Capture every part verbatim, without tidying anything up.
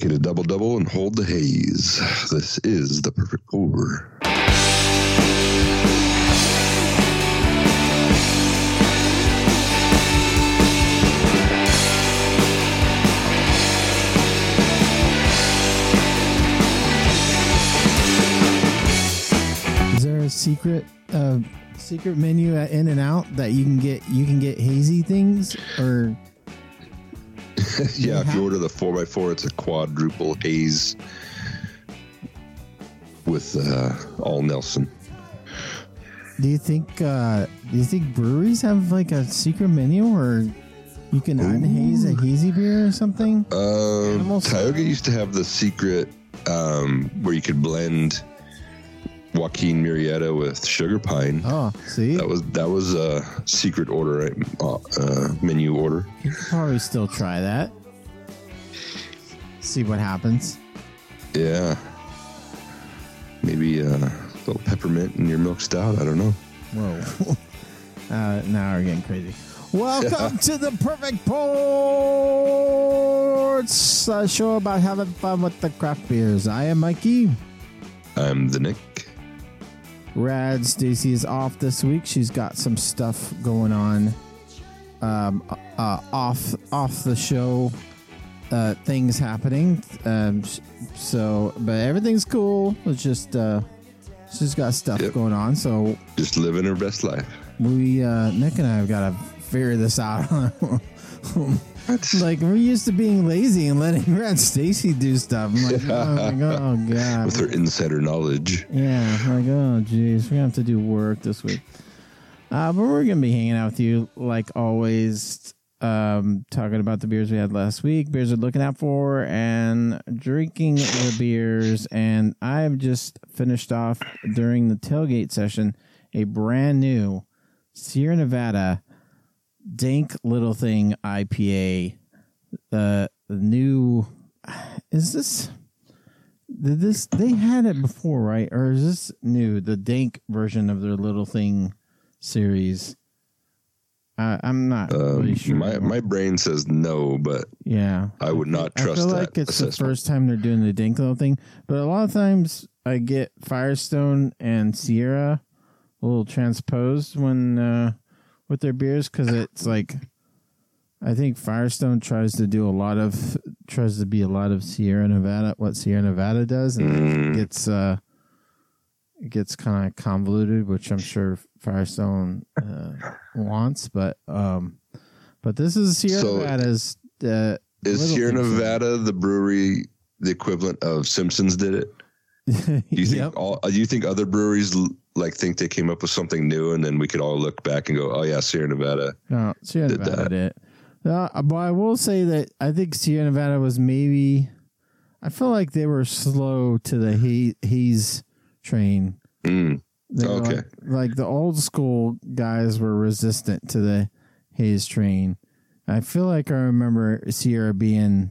Make it a double-double and hold the haze. This is the perfect pour. Is there a secret uh, secret menu at In-N-Out that you can get you can get hazy things or? Yeah, if you order the four by four, it's a quadruple haze with uh, all Nelson. Do you think uh, do you think breweries have like a secret menu or you can unhaze a hazy beer or something? Uh, Tioga used to have the secret um, where you could blend Joaquin Murrieta with sugar pine. Oh, see, that was that was a secret order, uh, uh, menu order. You could probably still try that. See what happens. Yeah, maybe uh, a little peppermint in your milk stout. I don't know. Whoa! uh, now we're getting crazy. Welcome yeah. to the Perfect Pour, it's a show about having fun with the craft beers. I am Mikey. I'm the Nick. Rad. Stacy is off this week. She's got some stuff going on um, uh, off off the show. Uh, things happening. Um, so, but everything's cool. It's just uh, she's got stuff yep. going on. So just living her best life. We uh, Nick and I have got to figure this out. Like, we're used to being lazy and letting Rad Stacy do stuff. I'm like, oh, my God, oh, God. With her insider knowledge. Yeah, I'm like, oh, geez, we're going to have to do work this week. Uh, but we're going to be hanging out with you, like always, um, talking about the beers we had last week, beers we're looking out for, and drinking the beers. And I've just finished off, during the tailgate session, a brand new Sierra Nevada Dank Little Thing I P A. The uh, new is this did this they had it before, right? Or is this new, the Dank version of their Little Thing series? Uh, I'm not um, really sure. My my brain says no, but yeah, I would not trust that. I feel like it's assessment. The first time they're doing the Dank Little Thing, but a lot of times I get Firestone and Sierra a little transposed when. Uh, With their beers, because it's like, I think Firestone tries to do a lot of, tries to be a lot of Sierra Nevada, what Sierra Nevada does, and mm. it gets, uh, it gets kind of convoluted, which I'm sure Firestone uh, wants, but, um, but this is Sierra so Nevada's. Uh, is Sierra Nevada the brewery the equivalent of Simpsons did it? Do you think yep. all? Do you think other breweries like think they came up with something new, and then we could all look back and go, "Oh yeah, Sierra Nevada." No, Sierra did Nevada that. did. No, but I will say that I think Sierra Nevada was maybe. I feel like they were slow to the haze, haze train. Mm. Okay, like, like the old school guys were resistant to the haze train. I feel like I remember Sierra being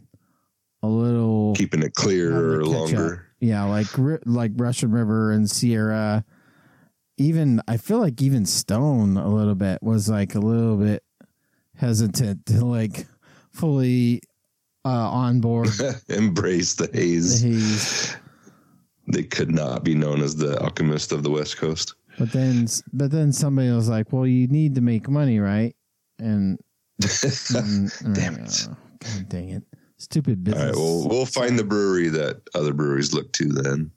a little keeping it clear or longer. Up. Yeah, like like Russian River and Sierra, even I feel like even Stone a little bit was like a little bit hesitant to like fully uh, on board embrace the haze. the haze. They could not be known as the alchemist of the West Coast. But then, but then somebody was like, "Well, you need to make money, right?" And, and damn it, oh, God dang it. Stupid business. All right, well, we'll find the brewery that other breweries look to then.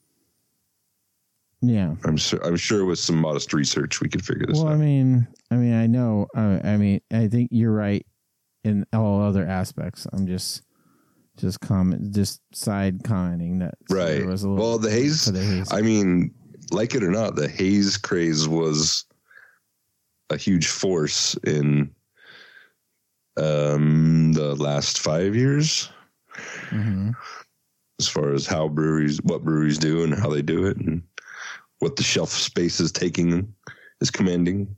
Yeah, I'm sure. I'm sure with some modest research, we could figure this well, out. Well, I mean, I mean, I know. Uh, I mean, I think you're right in all other aspects. I'm just, just comment, just side commenting that. Right. Was a little well, the haze, the haze. I mean, like it or not, the haze craze was a huge force in. Um, the last five years, mm-hmm. as far as how breweries, what breweries do, and how they do it, and what the shelf space is taking, is commanding.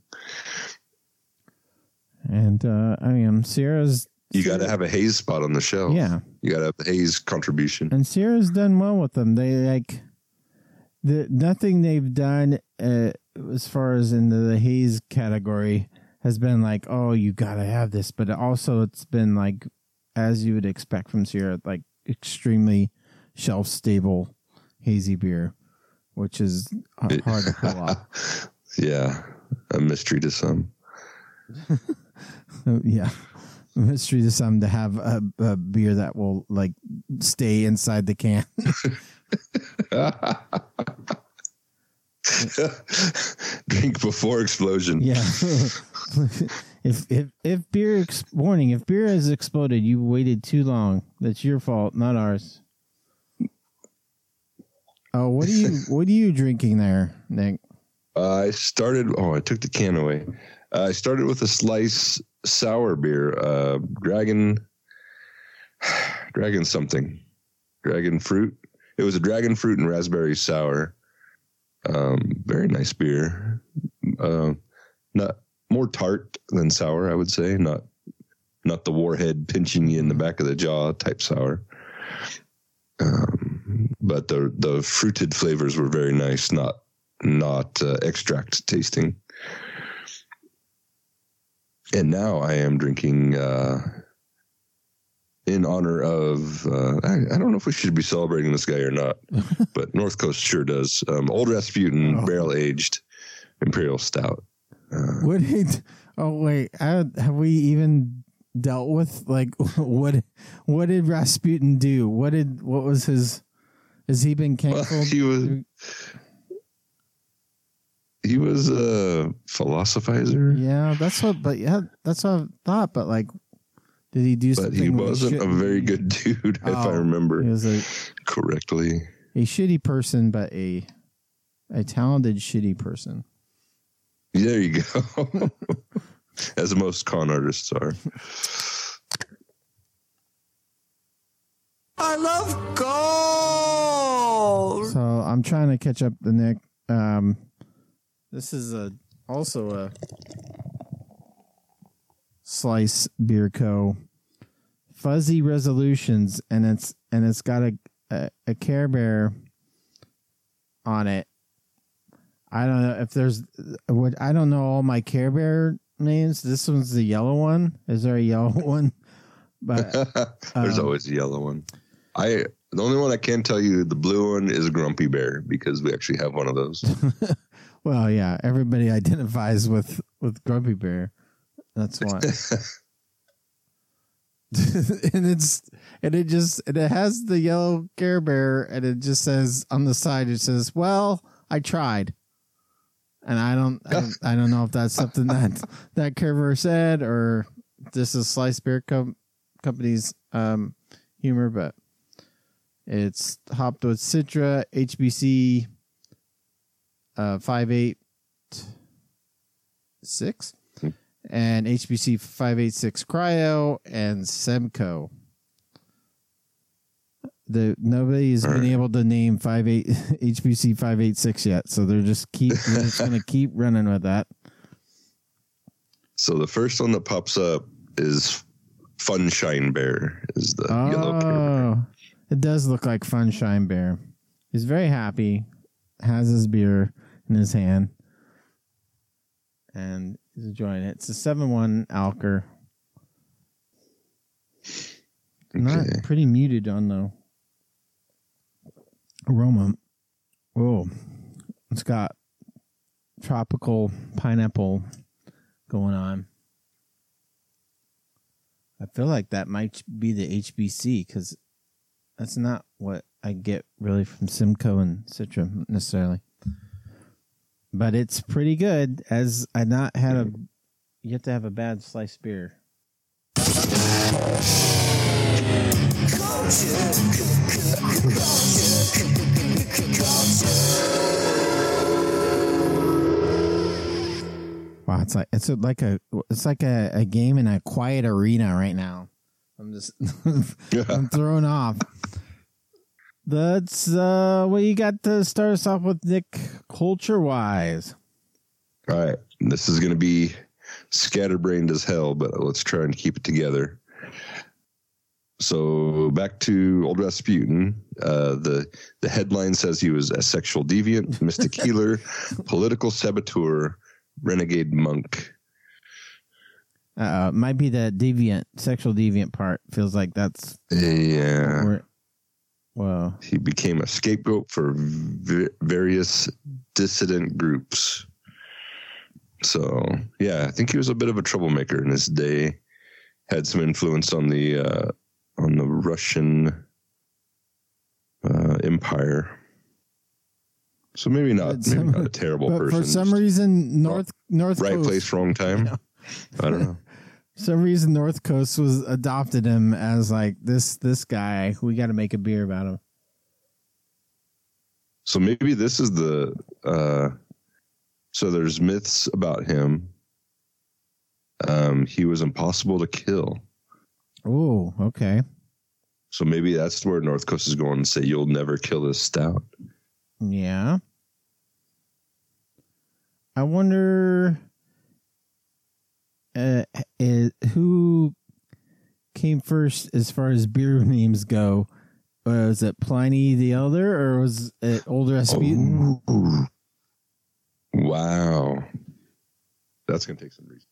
And uh, I mean, Sierra's. You got to have a haze spot on the shelf. Yeah, you got to have the haze contribution. And Sierra's done well with them. They like the nothing they've done uh, as far as into the haze category. Has been like, oh, you gotta have this, but also it's been like, as you would expect from Sierra, like extremely shelf stable hazy beer, which is hard to pull off. Yeah, a mystery to some. Yeah, a mystery to some to have a, a beer that will like stay inside the can. Drink before explosion. Yeah. If if if beer ex- warning, if beer has exploded, you waited too long. That's your fault, not ours. Oh, what are you what are you drinking there, Nick? Uh, I started. Oh, I took the can away. Uh, I started with a slice sour beer, uh, dragon, dragon something, dragon fruit. It was a dragon fruit and raspberry sour. Um, very nice beer. Uh, not more tart than sour, I would say. Not not the warhead pinching you in the back of the jaw type sour. Um, but the the fruited flavors were very nice. Not not uh, extract tasting. And now I am drinking uh, in honor of, uh, I, I don't know if we should be celebrating this guy or not, but North Coast sure does. Um, Old Rasputin, oh. Barrel-aged Imperial Stout. Uh, what did, oh, wait, I, have we even dealt with, like, what What did Rasputin do? What did, what was his, has he been canceled? Well, he was... He was a philosophizer. Yeah, that's what. But yeah, that's what I thought. But like, did he do? But something he wasn't he a very good dude, oh, if I remember he was a, correctly. A shitty person, but a a talented shitty person. There you go. As most con artists are. I love gold. So I'm trying to catch up to Nick. Um, This is a also a Slice Beer Co. Fuzzy Resolutions, and it's and it's got a, a a Care Bear on it. I don't know if there's what I don't know all my Care Bear names. This one's the yellow one. Is there a yellow one? But there's um, always a yellow one. I the only one I can tell you the blue one is Grumpy Bear because we actually have one of those. Well, yeah, everybody identifies with, with Grumpy Bear. That's why. and it's and it just and it has the yellow Care Bear, and it just says on the side it says, "Well, I tried," and I don't I, I don't know if that's something that that Care Bear said or this is Slice Beer Com- Company's um, humor, but it's hopped with Citra, H B C. Uh, five eight six and H B C five eighty-six Cryo and Semco. The nobody's been right. able to name five eight H B C five eighty-six yet, so they're just keep they're just gonna keep running with that. So the first one that pops up is Funshine Bear. Is the oh, yellow bear. It does look like Funshine Bear. He's very happy. Has his beer in his hand and is enjoying it. It's a seven one Alker. Okay. Not pretty muted on the aroma. Oh, it's got tropical pineapple going on. I feel like that might be the H B C because that's not what I get really from Simcoe and Citra necessarily, but it's pretty good. As I not had a yet to have a bad sliced beer. Wow, it's like it's like a it's like a, a game in a quiet arena right now. I'm just I'm thrown off. That's uh, what you got to start us off with, Nick, culture-wise. All right. This is going to be scatterbrained as hell, but let's try and keep it together. So back to Old Rasputin. Uh, the the headline says he was a sexual deviant, mystic healer, political saboteur, renegade monk. Uh, might be the deviant, sexual deviant part. Feels like that's... Yeah. Wow. He became a scapegoat for v- various dissident groups. So, yeah, I think he was a bit of a troublemaker in his day. Had some influence on the uh, on the Russian uh, Empire. So maybe not, maybe some, not a terrible but person. For some reason, North North right Coast, place, wrong time. Yeah. I don't know. For some reason, North Coast was adopted him as like this this guy. We got to make a beer about him. So maybe this is the. Uh, so there's myths about him. Um, he was impossible to kill. Oh, okay. So maybe that's where North Coast is going to say you'll never kill this stout. Yeah. I wonder uh, is, who came first as far as beer names go. Uh, was it Pliny the Elder or was it Old Rasputin? Oh. Wow. That's going to take some research.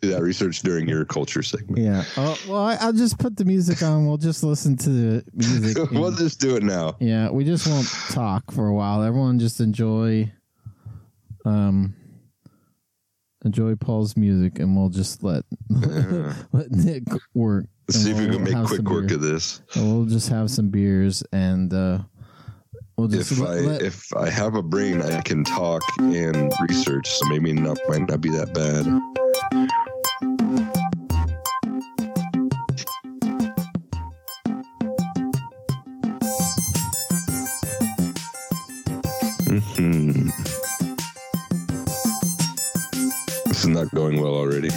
Do that research during your culture segment. Yeah. Oh, well, I, I'll just put the music on. We'll just listen to the music. And, we'll just do it now. Yeah. We just won't talk for a while. Everyone just enjoy, um, enjoy Paul's music, and we'll just let yeah. let Nick work. Let's see we'll, if we can we'll make quick work of this. And we'll just have some beers and. Uh, We'll just if let, I let, if I have a brain, I can talk and research, so maybe not might not be that bad. Mm-hmm. This is not going well already.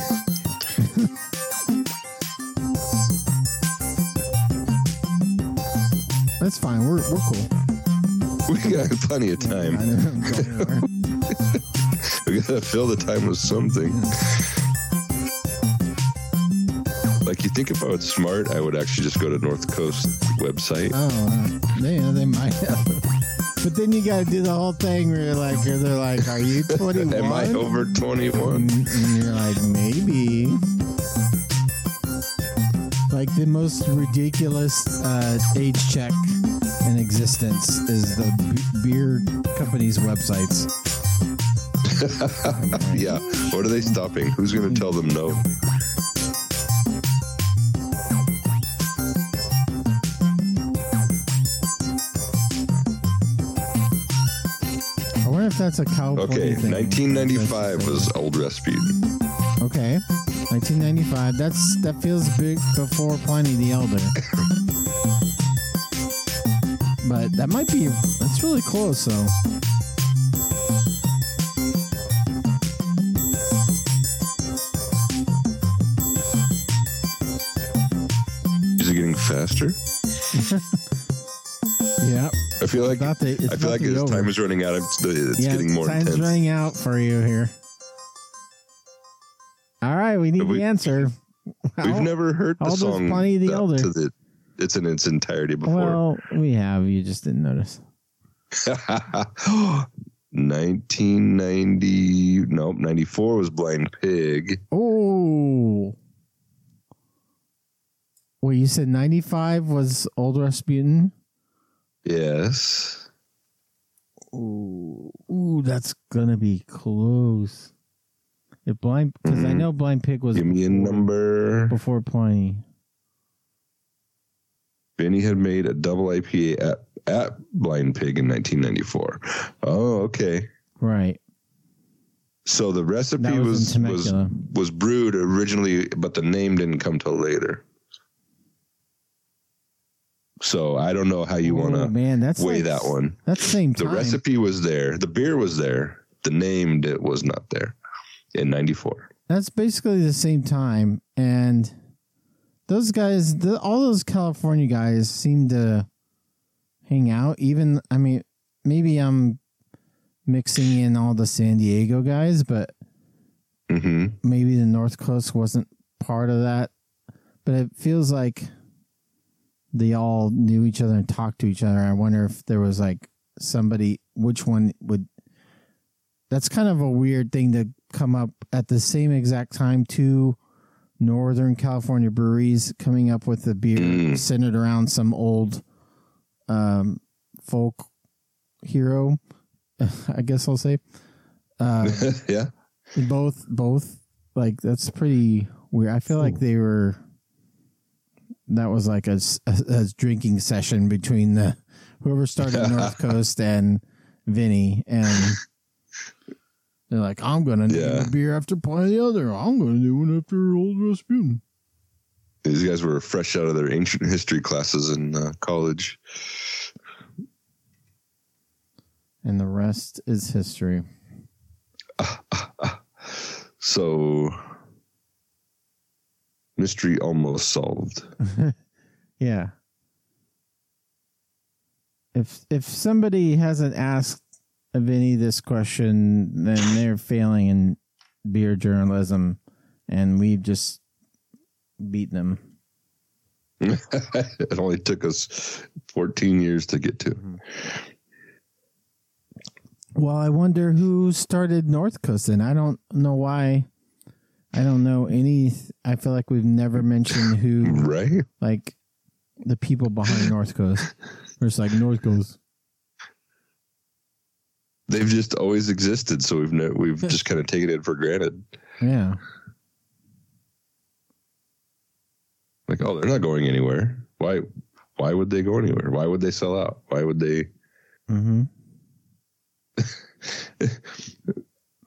That's fine. We're we're cool. We got plenty of time. I didn't go anywhere. We gotta fill the time with something. Yeah. Like, you think if I was smart, I would actually just go to North Coast website. Oh, uh, yeah, they might have. But then you gotta do the whole thing where you're like, they're like, are you twenty-one? Am I over twenty-one? And, and you're like, maybe. Like the most ridiculous uh, age check in existence is the b- beer company's websites. Yeah. What are they stopping? Who's going to tell them no? I wonder if that's a California okay, thing. Okay, nineteen ninety-five was Old Rasputin. Okay, nineteen ninety-five. That's that feels big before Pliny the Elder. But that might be, that's really close, though. Is it getting faster? Yeah. I feel like I feel like as time is running out, it's, it's yeah, getting more time's intense. Time's running out for you here. All right, we need Have the we, answer. We've I'll, never heard the song Pliny the Elder. To the, It's in its entirety before. Well, we have. You just didn't notice. nineteen ninety. Nope. ninety-four was Blind Pig. Oh. Wait, you said ninety-five was Old Rasputin? Yes. Ooh, ooh that's going to be close. If blind, because mm-hmm. I know Blind Pig was. Give me before, a number. Before Pliny. Benny had made a double I P A at, at Blind Pig in nineteen ninety-four. Oh, okay. Right. So the recipe was was, was was brewed originally, but the name didn't come till later. So I don't know how you want to weigh like, that one. That's the same time. The recipe was there. The beer was there. The name was not there in ninety-four. That's basically the same time. And... Those guys, the, all those California guys seem to hang out. Even, I mean, maybe I'm mixing in all the San Diego guys, but mm-hmm. maybe the North Coast wasn't part of that. But it feels like they all knew each other and talked to each other. I wonder if there was like somebody, which one would. That's kind of a weird thing to come up at the same exact time, too. Northern California breweries coming up with a beer centered around some old um, folk hero, I guess I'll say. Um, yeah. Both, both. Like, that's pretty weird. I feel Ooh. like they were... That was like a, a, a drinking session between the whoever started North Coast and Vinny, and they're like, I'm going to name yeah. a beer after Pliny the Elder. I'm going to do one after Old Rasputin. These guys were fresh out of their ancient history classes in uh, college. And the rest is history. Uh, uh, uh. So... Mystery almost solved. Yeah. If if somebody hasn't asked Vinny this question, then they're failing in beer journalism, and we've just beaten them. It only took us fourteen years to get to. Well, I wonder who started North Coast, and I don't know why. I don't know any. I feel like we've never mentioned who, right? Like the people behind North Coast. We're just like North Coast. They've just always existed, so we've no, we've just kind of taken it for granted. Yeah. Like, oh, they're not going anywhere. Why? Why would they go anywhere? Why would they sell out? Why would they? Mm-hmm.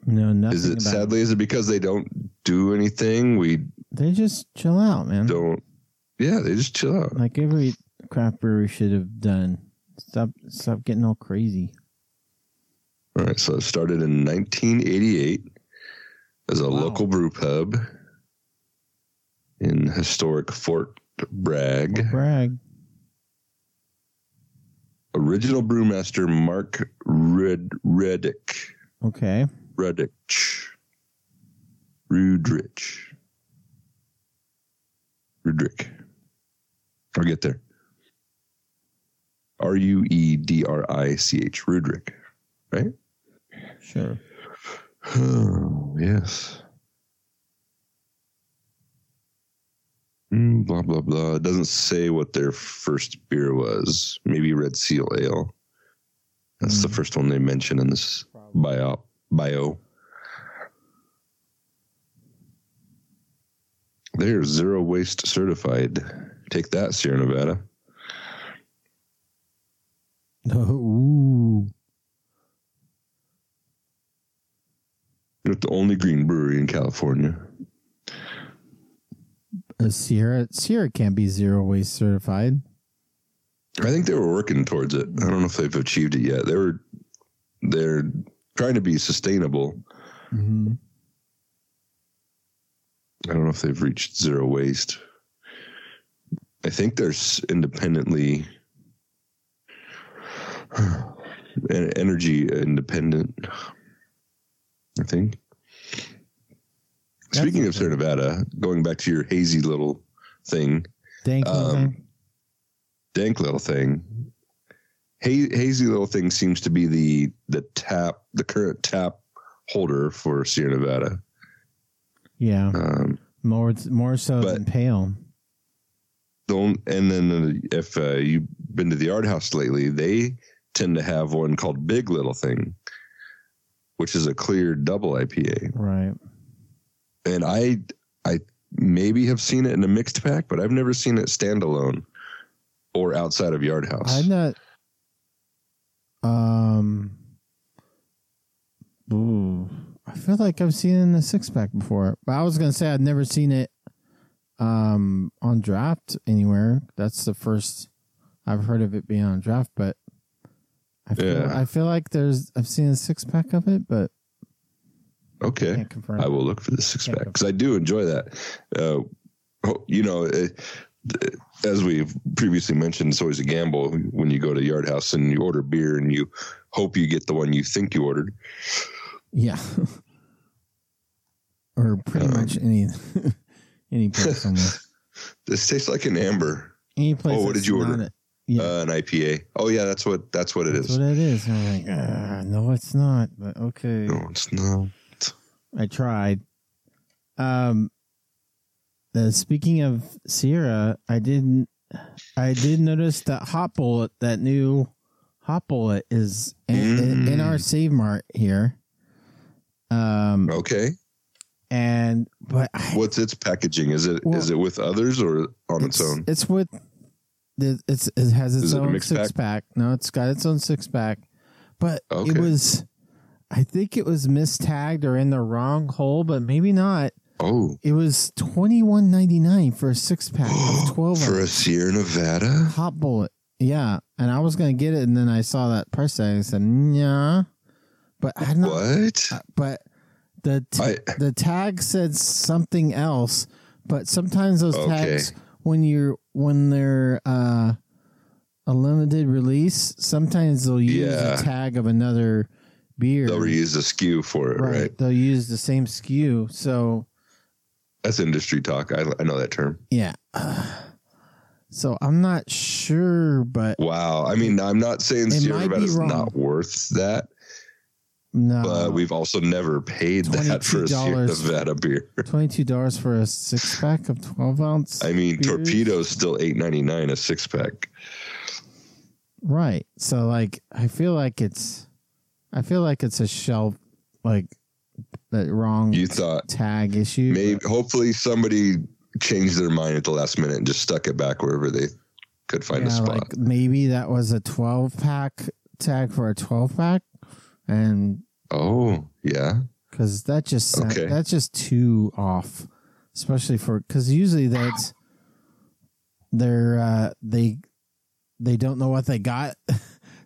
No, nothing. Is it about sadly? It. Is it because they don't do anything? We they just chill out, man. Don't. Yeah, they just chill out. Like every craft brewery should have done. Stop, stop getting all crazy. All right, so it started in nineteen eighty-eight as a wow. local brew pub in historic Fort Bragg. Fort Bragg. Original brewmaster Mark Red Reddick. Okay. Rudrich. Rudrich. Rudrich. I'll get there. R U E D R I C H. Rudrich. Right? Sure. Oh, yes. Mm, blah, blah, blah. It doesn't say what their first beer was. Maybe Red Seal Ale. That's mm. the first one they mention in this biop. Bio. They're zero waste certified. Take that, Sierra Nevada. Oh. You're the only green brewery in California. A Sierra Sierra can't be zero waste certified. I think they were working towards it. I don't know if they've achieved it yet. They were they're trying to be sustainable. Mm-hmm. I don't know if they've reached zero waste. I think they're independently energy independent, I think. That's Speaking of Sierra Nevada, going back to your hazy little thing. Dank little um, thing. Dank little thing. Hazy Little Thing seems to be the the tap the current tap holder for Sierra Nevada. Yeah, um, more more so than Pale. Don't and then if uh, you've been to the Yard House lately, they tend to have one called Big Little Thing, which is a clear double I P A. Right. And I I maybe have seen it in a mixed pack, but I've never seen it standalone or outside of Yard House. I'm not. Um, ooh, I feel like I've seen it in a six pack before, but I was going to say I'd never seen it, um, on draft anywhere. That's the first I've heard of it being on draft, but I feel, yeah. I feel like there's, I've seen a six pack of it, but okay. I can't confirm. I will look for the six pack because I do enjoy that. Uh, you know, it, as we've previously mentioned, it's always a gamble when you go to Yard House and you order beer and you hope you get the one you think you ordered. Yeah. Or pretty um, much any any place on this. This tastes like an amber. Any place. Oh, what did you order? It, yeah. uh, an I P A. Oh, yeah, that's what that's what it that's is. That's what it is. I'm like, ah, no, it's not. But okay. No, it's not. I tried. Um. Uh, speaking of Sierra, I didn't I did notice that Hop Bullet, that new Hop Bullet, is in, mm. in our Save Mart here. Um, okay. And but I, what's its packaging? Is it well, is it with others or on its, its own? It's with the, it's it has its is own it six pack? pack. No, it's got its own six pack. But okay. it was, I think it was mistagged or in the wrong hole, but maybe not. Oh, it was twenty-one ninety-nine for a six pack of twelve for ounce. A Sierra Nevada Hop Bullet. Yeah, and I was gonna get it, and then I saw that price tag and I said, "Nah," but I don't. What? Know, but the t- I, the tag said something else. But sometimes those okay. tags, when you're when they're uh, a limited release, sometimes they'll use yeah. a tag of another beer. They'll reuse the S K U for it, right. right? They'll use the same S K U, so. That's industry talk. I, I know that term. Yeah. Uh, so I'm not sure, but... Wow. I mean, I'm not saying Sierra Nevada is not worth that. No. But we've also never paid that for a Sierra Nevada beer. twenty-two dollars for a six-pack of twelve-ounce I mean, beers? Torpedo's still eight ninety-nine a six-pack. Right. So, like, I feel like it's... I feel like it's a shelf, like... That wrong you thought tag issue. Maybe but. Hopefully somebody changed their mind at the last minute and just stuck it back wherever they could find yeah, a spot. Like maybe that was a twelve pack tag for a twelve pack, and oh yeah, because that just okay. that's just too off, especially for because usually that's they're uh, they they don't know what they got.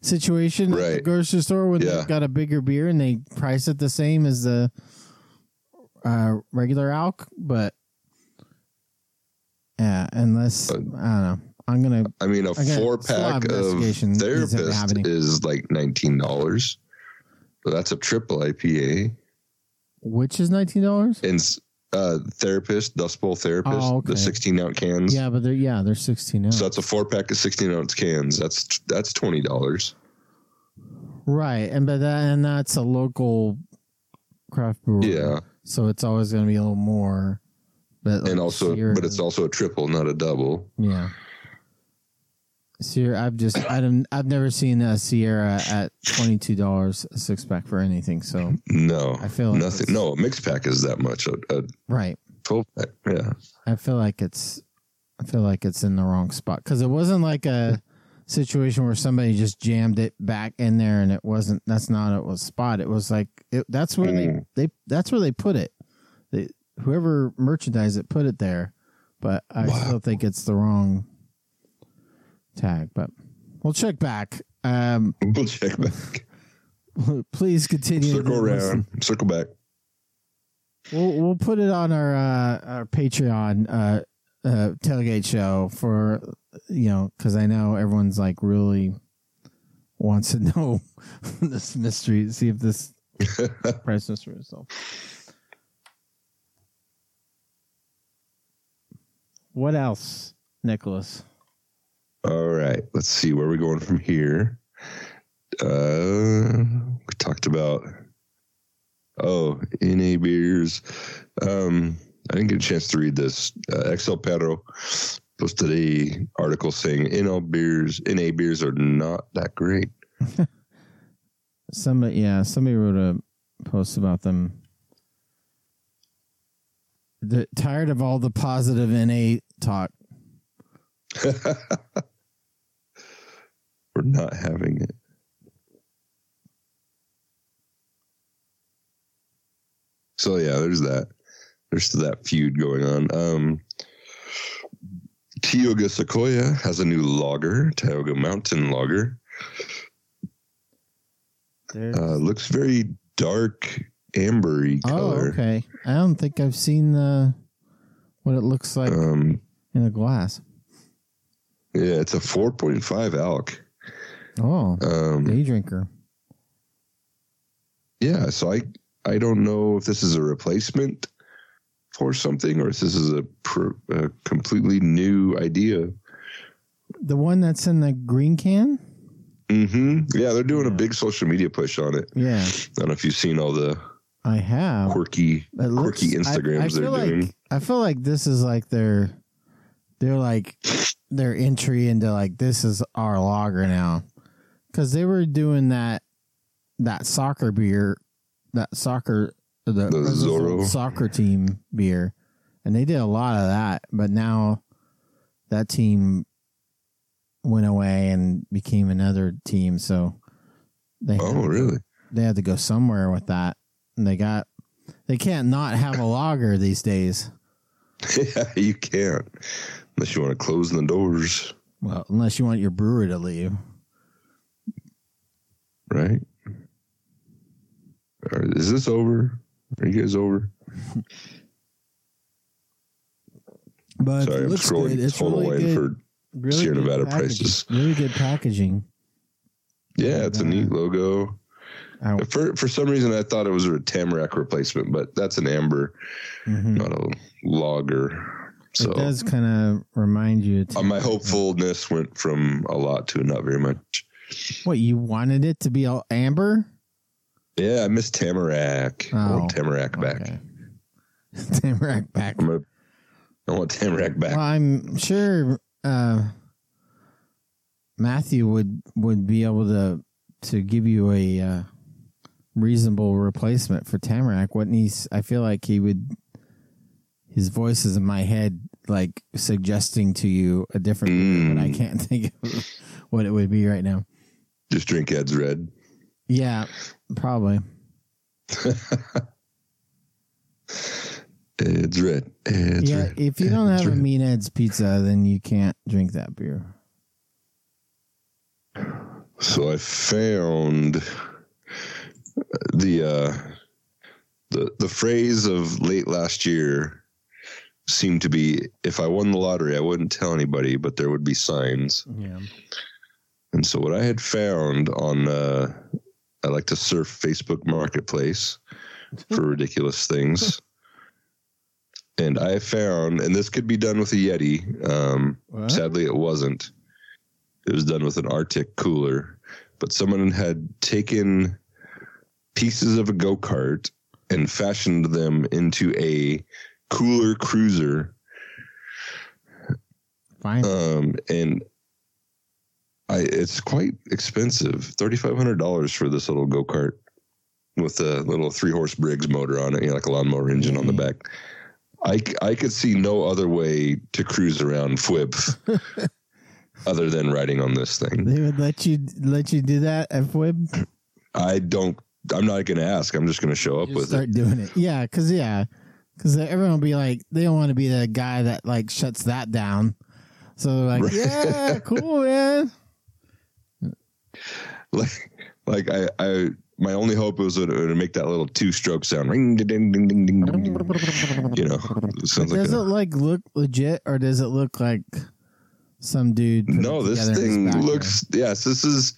Situation right. at the grocery store when yeah. they've got a bigger beer and they price it the same as the uh, regular alc, but yeah, unless uh, I don't know, I'm gonna. I mean, a four pack of Therapist is like nineteen dollars, so that's a triple I P A, which is nineteen dollars. And uh, Therapist, Dust Bowl Therapist, oh, okay. the sixteen ounce cans. Yeah, but they're yeah they're sixteen ounce. So that's a four pack of sixteen ounce cans. That's that's twenty dollars. Right, and but that and that's a local craft brewery. Yeah, so it's always going to be a little more. But like and also, Sierra, but it's also a triple, not a double. Yeah. Sierra, I've just I don't I've never seen a Sierra at twenty two dollars a six pack for anything. So no, I feel like nothing. No, a mixed pack is that much. A, a right. Twelve pack. Yeah. I feel like it's, I feel like it's in the wrong spot because it wasn't like a. situation where somebody just jammed it back in there and it wasn't that's not it was spot it was like it, that's where mm. they, they that's where they put it they, whoever merchandised it put it there but I wow. still think it's the wrong tag but we'll check back um, we'll check back please continue circle around listen. circle back we'll we'll put it on our uh, our Patreon uh, uh, tailgate show for you know, because I know everyone's like really wants to know this mystery, see if this price is for itself. What else, Nicholas? All right, let's see where we're going from here. Uh, we talked about oh, N A beers. Um, I didn't get a chance to read this. Uh, Excel Pedro. Posted a article saying N L beers, N A beers are not that great. somebody, yeah, somebody wrote a post about them. They're tired of all the positive N A talk. We're not having it. So yeah, there's that. There's that feud going on. Um, Tioga Sequoia has a new lager, Tioga Mountain Lager. Uh, looks very dark, ambery oh, color. Oh, okay. I don't think I've seen the what it looks like um, in a glass. Yeah, it's a four point five alc. Oh, um, day drinker. Yeah, so I I don't know if this is a replacement for something, or if this is a, pr- a completely new idea. The one that's in the green can? Mm-hmm. Yeah, they're doing yeah. a big social media push on it. Yeah. I don't know if you've seen all the I have quirky, looks, quirky Instagrams I, I they're like, doing. I feel like this is like their, they're like their entry into like, this is our lager now, because they were doing that that soccer beer, that soccer the, the Zorro soccer team beer, and they did a lot of that. But now that team went away and became another team, so they oh to, really they had to go somewhere with that, and they got they can't not have a lager these days. Yeah, you can't. Unless you want to close the doors. Well, unless you want your brewer to leave. Right? Is this over? Are you guys over? But sorry, I'm scrolling the whole line for really Sierra Nevada prices. Really good packaging. Yeah, it's a neat logo. I, for for some reason, I thought it was a Tamarack replacement, but that's an amber, mm-hmm. not a lager. So it does kind of remind you. Of my hopefulness went from a lot to not very much. What, you wanted it to be all amber? Yeah, I miss Tamarack. Oh, I want Tamarack back. Okay. Tamarack back. I'm a, I want Tamarack back. Well, I'm sure uh, Matthew would would be able to to give you a uh, reasonable replacement for Tamarack. Wouldn't he? I feel like he would. His voice is in my head, like suggesting to you a different mm. but I can't think of what it would be right now. Just drink Ed's Red. Yeah, probably. Ed's Red. Ed's yeah, red. If you Ed's don't have red. a Mean Ed's pizza, then you can't drink that beer. So I found the uh, the the phrase of late last year. Seemed to be, if I won the lottery, I wouldn't tell anybody, but there would be signs. Yeah. And so what I had found on, uh, I like to surf Facebook Marketplace for ridiculous things. And I found, and this could be done with a Yeti. Um, sadly, it wasn't. It was done with an Arctic cooler. But someone had taken pieces of a go-kart and fashioned them into a cooler cruiser. Fine. Um, and I, it's quite expensive. thirty-five hundred dollars for this little go-kart with a little three horse Briggs motor on it. You know, like a lawnmower engine mm-hmm. on the back. I, I could see no other way to cruise around F W B other than riding on this thing. They would let you, let you do that at F W B. I don't, I'm not going to ask. I'm just going to show up just with start it. Start doing it. Yeah. Cause yeah. Because everyone will be like, they don't want to be the guy that, like, shuts that down. So they're like, right. yeah, cool, man. Like, like I, I, my only hope was to make that little two-stroke sound. Ring, ding, ding, ding, ding, ding. You know, it sounds like does a, it, like, look legit, or does it look like some dude? No, this thing looks, yes, this is,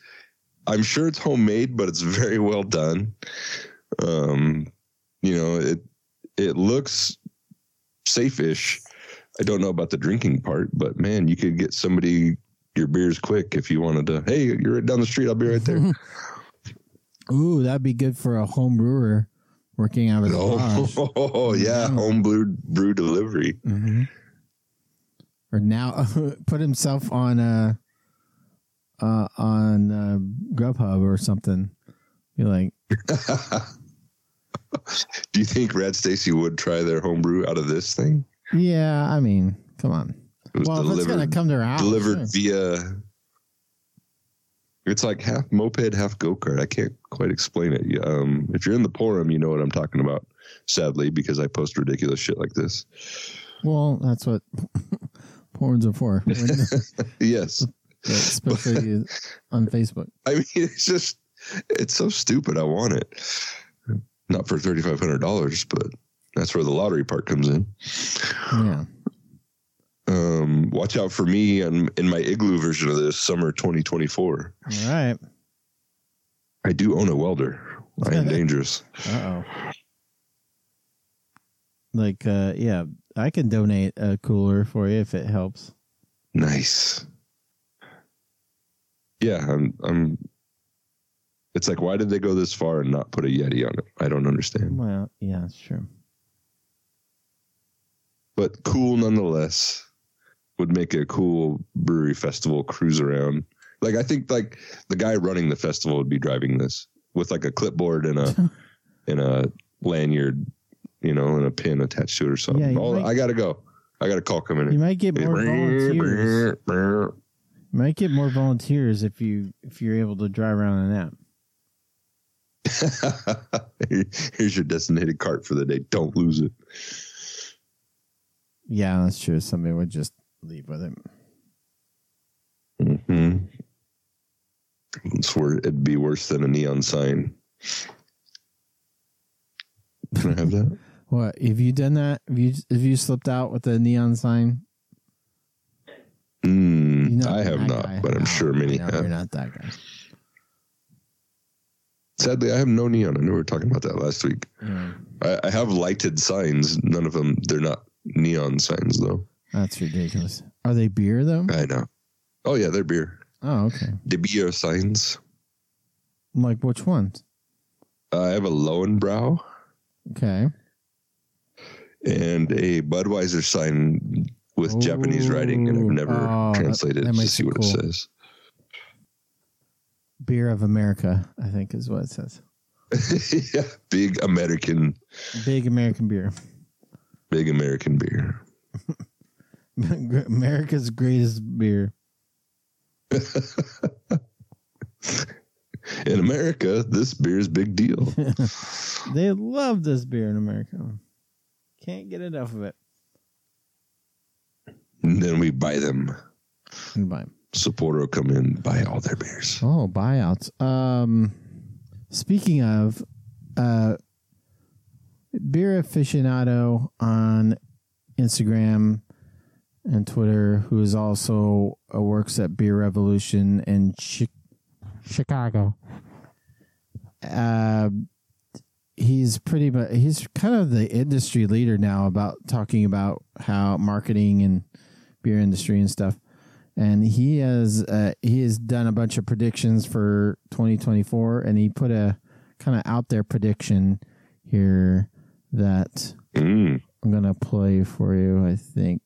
I'm sure it's homemade, but it's very well done. Um, you know, it, It looks safe-ish. I don't know about the drinking part, but, man, you could get somebody your beers quick if you wanted to. Hey, you're right down the street. I'll be right there. Ooh, that'd be good for a home brewer working out of the garage. Oh, oh, oh yeah, yeah, home brew, brew delivery. Mm-hmm. Or now put himself on uh, uh, on uh, Grubhub or something. Be like... Do you think Rad Stacy would try their homebrew out of this thing? Yeah, I mean, come on. It was well, delivered, if it's going to come to our house. Delivered yes. via... It's like half moped, half go-kart. I can't quite explain it. Um, if you're in the forum, you know what I'm talking about, sadly, because I post ridiculous shit like this. Well, that's what forums are for. Yes. Especially on Facebook. I mean, it's just... It's so stupid. I want it. Not for thirty-five hundred dollars, but that's where the lottery part comes in. Yeah. Um, watch out for me and in my igloo version of this summer twenty twenty-four. All right. I do own a welder. I am dangerous. Uh oh. Like, uh, yeah, I can donate a cooler for you if it helps. Nice. Yeah, I'm. I'm It's like, why did they go this far and not put a Yeti on it? I don't understand. Well, yeah, it's true. But cool nonetheless. would make a cool brewery festival cruise around. Like, I think like the guy running the festival would be driving this with like a clipboard and a and a lanyard, you know, and a pin attached to it or something. Yeah, All, might, I gotta go. I gotta call coming in. You might get more volunteers. You might get more volunteers if you if you're able to drive around in that. Here's your designated cart for the day. Don't lose it. Yeah, that's true. Somebody would just leave with it. Mm-hmm. It's wor- it'd be worse than a neon sign. Can I have that? What? Have you done that? Have you have you slipped out with a neon sign? Mm, you know, I have not, guy. but I'm no, sure many no, have. You're not that guy. Sadly, I have no neon. I know we were talking about that last week. Yeah. I, I have lighted signs. None of them, they're not neon signs, though. That's ridiculous. Are they beer, though? I know. Oh, yeah, they're beer. Oh, okay. The beer signs. Like which ones? Uh, I have a Lowenbrow. Okay. And a Budweiser sign with oh, Japanese writing, and I've never oh, translated that, that to see what cool. it says. Beer of America, I think is what it says. Yeah, big American. Big American beer. Big American beer. America's greatest beer. In America, this beer is big deal. They love this beer in America. Can't get enough of it. And then we buy them. We buy them. Support will come in, buy all their beers. Oh, buyouts. Um, speaking of, uh, Beer Aficionado on Instagram and Twitter, who is also uh, works at Beer Revolution in chi- Chicago. Uh, he's pretty much, he's kind of the industry leader now about talking about how marketing and beer industry and stuff. And he has uh, he has done a bunch of predictions for twenty twenty-four, and he put a kind of out there prediction here that mm. I'm gonna play for you. I think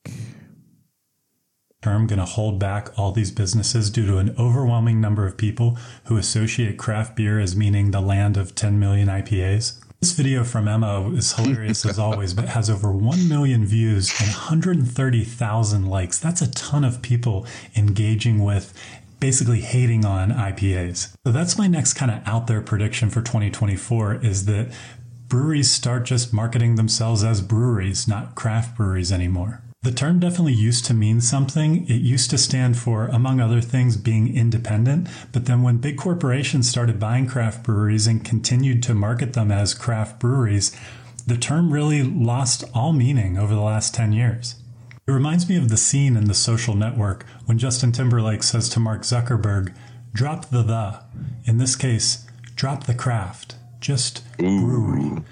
term gonna hold back all these businesses due to an overwhelming number of people who associate craft beer as meaning the land of ten million I P As. This video from Emma is hilarious as always, but has over one million views and one hundred thirty thousand likes. That's a ton of people engaging with, basically hating on I P As. So that's my next kind of out there prediction for twenty twenty-four, is that breweries start just marketing themselves as breweries, not craft breweries anymore. The term definitely used to mean something. It used to stand for, among other things, being independent. But then when big corporations started buying craft breweries and continued to market them as craft breweries, the term really lost all meaning over the last ten years. It reminds me of the scene in The Social Network when Justin Timberlake says to Mark Zuckerberg, drop the the. In this case, drop the craft. Just brewery.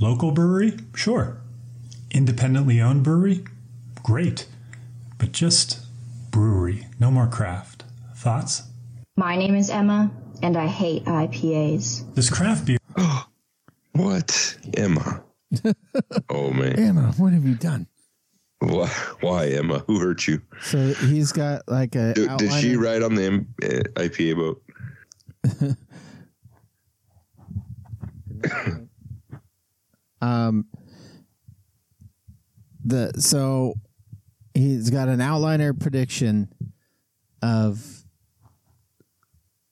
Local brewery? Sure. Independently owned brewery? Great, but just brewery, no more craft. Thoughts? My name is Emma, and I hate I P As. This craft beer... What? Emma. Oh, man. Emma, what have you done? Why, why, Emma? Who hurt you? So he's got like a... Do, did she ride on the M- uh, I P A boat? um. The So... He's got an outliner prediction of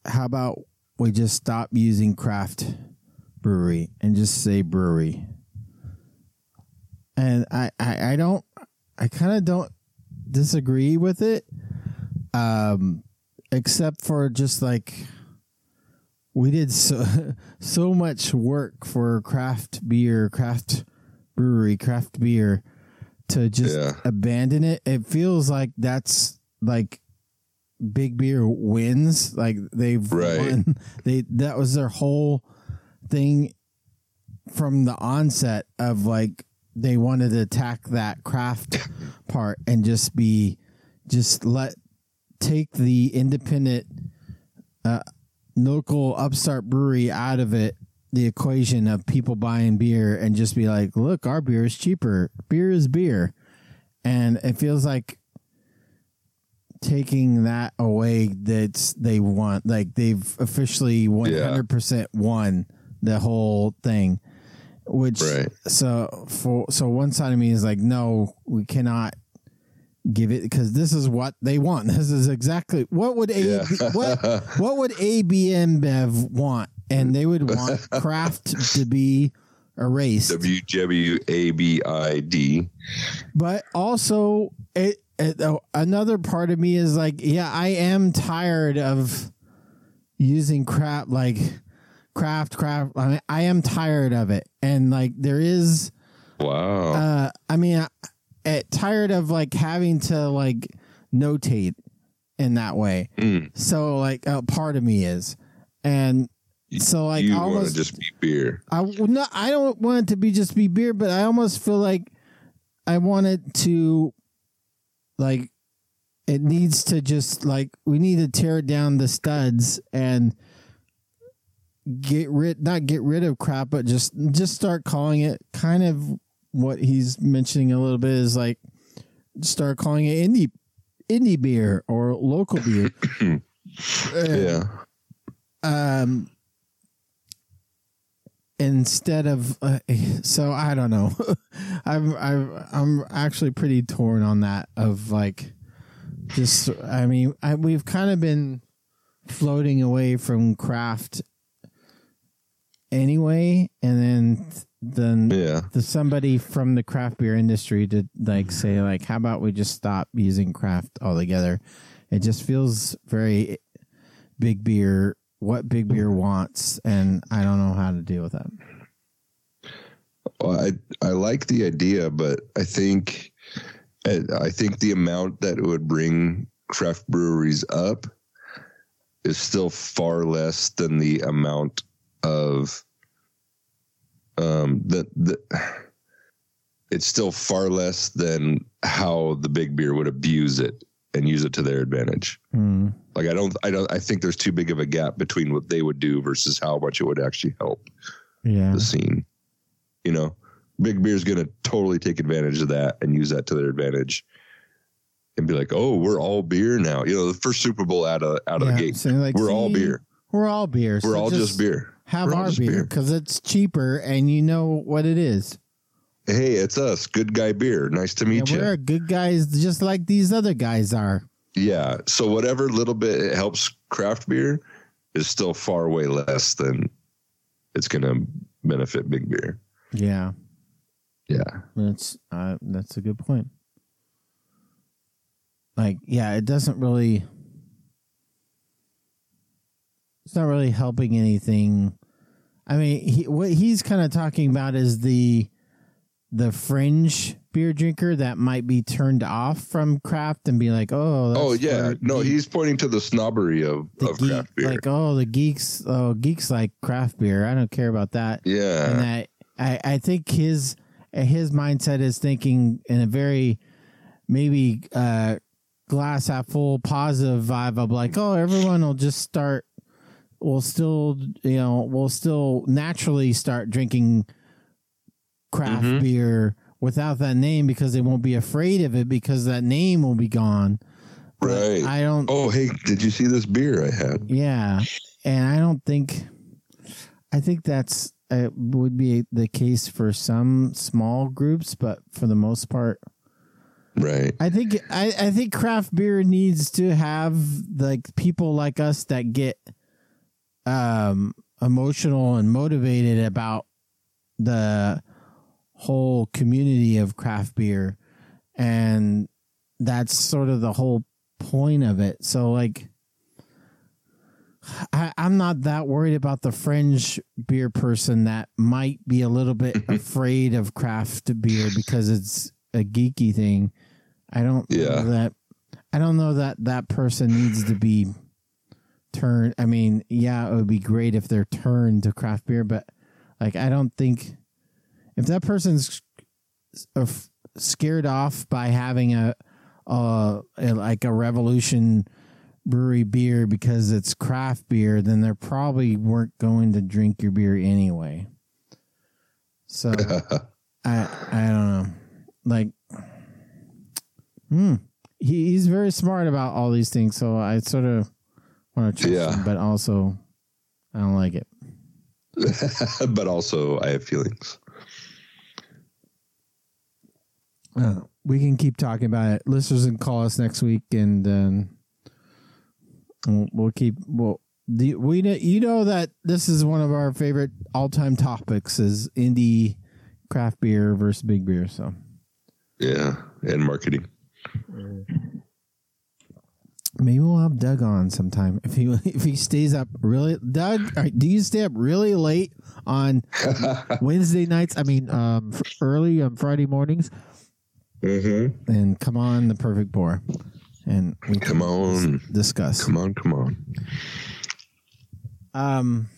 how about we just stop using craft brewery and just say brewery. And I, I, I don't, I kind of don't disagree with it, um, except for just like we did so, so much work for craft beer, craft brewery, craft beer. To just yeah. abandon it, it feels like that's like big beer wins. Like they've right. won. They that was their whole thing from the onset of like they wanted to attack that craft part and just be just let take the independent uh, local upstart brewery out of it. The equation of people buying beer and just be like, look, our beer is cheaper. Beer is beer. And it feels like taking that away that they want. Like, they've officially one hundred percent yeah. won the whole thing. Which right. so for so one side of me is like, no, we cannot give it, because this is what they want. This is exactly what would a yeah. what what would A B InBev want, and they would want craft to be erased. W W A B I D. But also, it, it oh, another part of me is like, yeah, I am tired of using crap like. Craft, craft. I mean, I am tired of it, and like there is, wow. Uh, I mean, I, I, tired of like having to like notate in that way. Mm. So like, a part of me is, and you, so like, you want to just be beer. I no, I don't want it to be just be beer, but I almost feel like I want it to, like, it needs to just like we need to tear down the studs and. Get rid, not get rid of crap, but just just start calling it kind of what he's mentioning a little bit is like start calling it indie indie beer or local beer. yeah. Um. Instead of uh, so I don't know, I'm I'm I'm actually pretty torn on that of like, just I mean I, we've kind of been floating away from craft. Anyway, and then then yeah. the somebody from the craft beer industry to like say like, how about we just stop using craft altogether? It just feels very big beer. What big beer wants, and I don't know how to deal with that. Well, I I like the idea, but I think I think the amount that it would bring craft breweries up is still far less than the amount. Of um that the, it's still far less than how the big beer would abuse it and use it to their advantage. Mm. Like I don't I don't I think there's too big of a gap between what they would do versus how much it would actually help yeah. the scene. You know, big beer is going to totally take advantage of that and use that to their advantage. And be like, "Oh, we're all beer now." You know, the first Super Bowl out of out of yeah, the gate. So like, we're see, all beer. We're all beer. So we're all just, just beer. Have our beer because it's cheaper and you know what it is. Hey, it's us. Good guy beer. Nice to meet yeah, you. We're good guys just like these other guys are. Yeah. So whatever little bit it helps craft beer is still far way less than it's going to benefit big beer. Yeah. Yeah. That's uh, that's a good point. Like, yeah, it doesn't really. It's not really helping anything. I mean, he, what he's kind of talking about is the the fringe beer drinker that might be turned off from craft and be like, oh, that's oh yeah, no, geek. He's pointing to the snobbery of, the of geek, craft beer, like oh, the geeks, oh, geeks like craft beer. I don't care about that. Yeah, and that I, I think his his mindset is thinking in a very maybe uh, glass half full positive vibe of like, oh, everyone will just start. We'll still, you know, we'll still naturally start drinking craft mm-hmm. beer without that name because they won't be afraid of it because that name will be gone. Right. But I don't. Oh, hey, did you see this beer I had? Yeah. And I don't think, I think that's, it would be the case for some small groups, but for the most part. Right. I think, I, I think craft beer needs to have like people like us that get, Um, emotional and motivated about the whole community of craft beer, and that's sort of the whole point of it. So, like, I, I'm not that worried about the fringe beer person that might be a little bit afraid of craft beer because it's a geeky thing. I don't yeah. know that. I don't know that that person needs to be. Turn. I mean, yeah, it would be great if they're turned to craft beer, but like, I don't think if that person's scared off by having a, a, a like a Revolution brewery beer because it's craft beer, then they probably weren't going to drink your beer anyway. So I I don't know. Like, hmm, he, he's very smart about all these things, so I sort of want to trust yeah. him, but also I don't like it. But also I have feelings. Uh, we can keep talking about it. Listeners can call us next week, and um, we'll, we'll keep. We'll, the, we you know that this is one of our favorite all-time topics is indie craft beer versus big beer. So yeah, and marketing. Maybe we'll have Doug on sometime if he if he stays up really. Doug, do you stay up really late on Wednesday nights? I mean, um, early on Friday mornings. Mm-hmm. And come on, the perfect pour, and we come on s- discuss. Come on, come on. Um,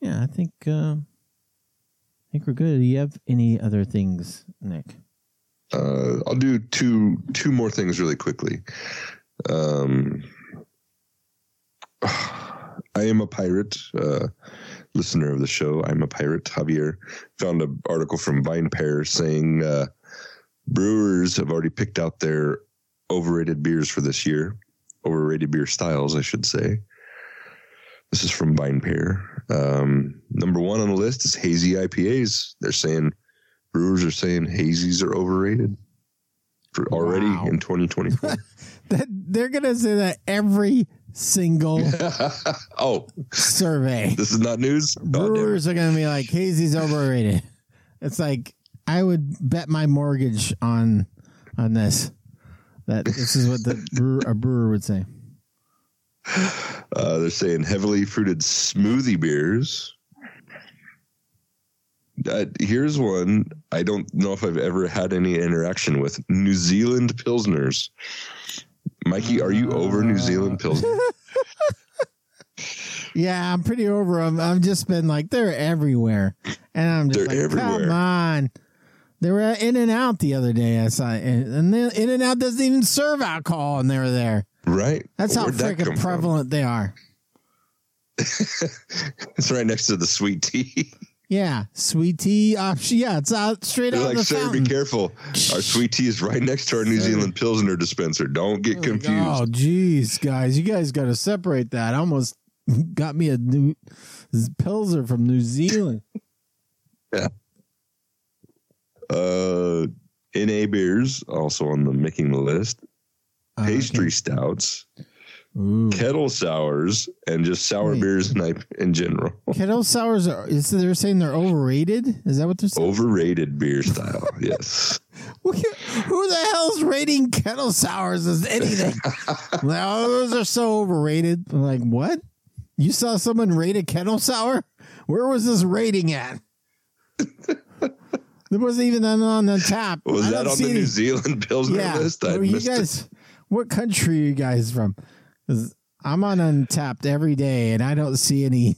yeah, I think uh, I think we're good. Do you have any other things, Nick? Uh, I'll do two two more things really quickly. Um, I am a pirate. Uh, listener of the show, I'm a pirate. Javier found an article from Vinepair saying. Uh, Brewers have already picked out their overrated beers for this year. Overrated beer styles, I should say. This is from Vinepair. Um, number one on the list is hazy I P As. They're saying, brewers are saying hazies are overrated for already wow. in twenty twenty-four. That, they're going to say that every single oh survey. This is not news? Brewers oh, are going to be like, hazy's overrated. It's like, I would bet my mortgage on on this. That this is what the brewer, a brewer would say. Uh, they're saying heavily fruited smoothie beers. Uh, here's one I don't know if I've ever had any interaction with. New Zealand Pilsners. Mikey, are you over New Zealand Pilsner? Yeah, I'm pretty over them. I've just been like, they're everywhere. And I'm just they're like, everywhere. Come on. They were at In-N-Out the other day. I saw, and In-N-Out doesn't even serve alcohol, and they were there. Right. That's Where'd how freaking that prevalent from? They are. It's right next to the sweet tea. Yeah, sweet tea option. Yeah, it's out straight They're out like, of the sir, fountain. Be careful. Our sweet tea is right next to our New Zealand Pilsner dispenser. Don't get They're confused. Like, oh, geez, guys, you guys got to separate that. I almost got me a new Pilsner from New Zealand. Yeah. Uh, N A beers also on the making the list. Uh, Pastry okay. stouts, Ooh. Kettle sours, and just sour Wait. beers in, in general. Kettle sours are is they're saying they're overrated? Is that what they're saying? Overrated beer style, yes. Who the hell's rating kettle sours as anything? Well, those are so overrated. I'm like, what? You saw someone rate a kettle sour? Where was this rating at? There wasn't even that on the tap. Was that on the any... New Zealand Pilsner yeah. list? I you guys, it. What country are you guys from? I'm on Untappd every day, and I don't see any,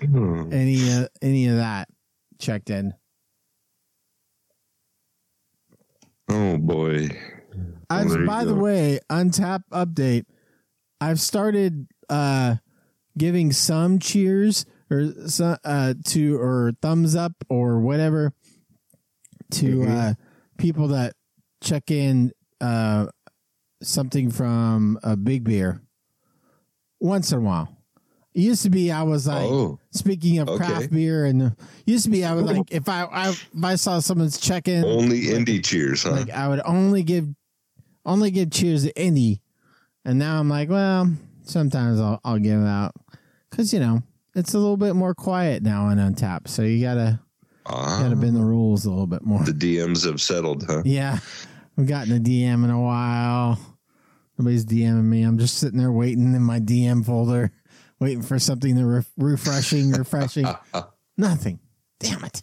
hmm. any, uh, any of that checked in. Oh boy! I, well, by the way, Untappd update. I've started uh, giving some cheers or uh, to or thumbs up or whatever. To mm-hmm. uh, people that check in uh, something from a big beer once in a while. It used to be I was like, oh, speaking of okay. craft beer, and uh, used to be I was like, if I, I if I saw someone's check in, only like, indie cheers, huh? Like I would only give only give cheers to indie, and now I'm like, well, sometimes I'll I'll give it out because you know it's a little bit more quiet now on Untappd, so you gotta. Uh, Gotta bend the rules a little bit more. The D Ms have settled, huh? Yeah. I've gotten a D M in a while. Nobody's DMing me. I'm just sitting there waiting in my D M folder, waiting for something to re- refreshing, refreshing. Nothing. Damn it.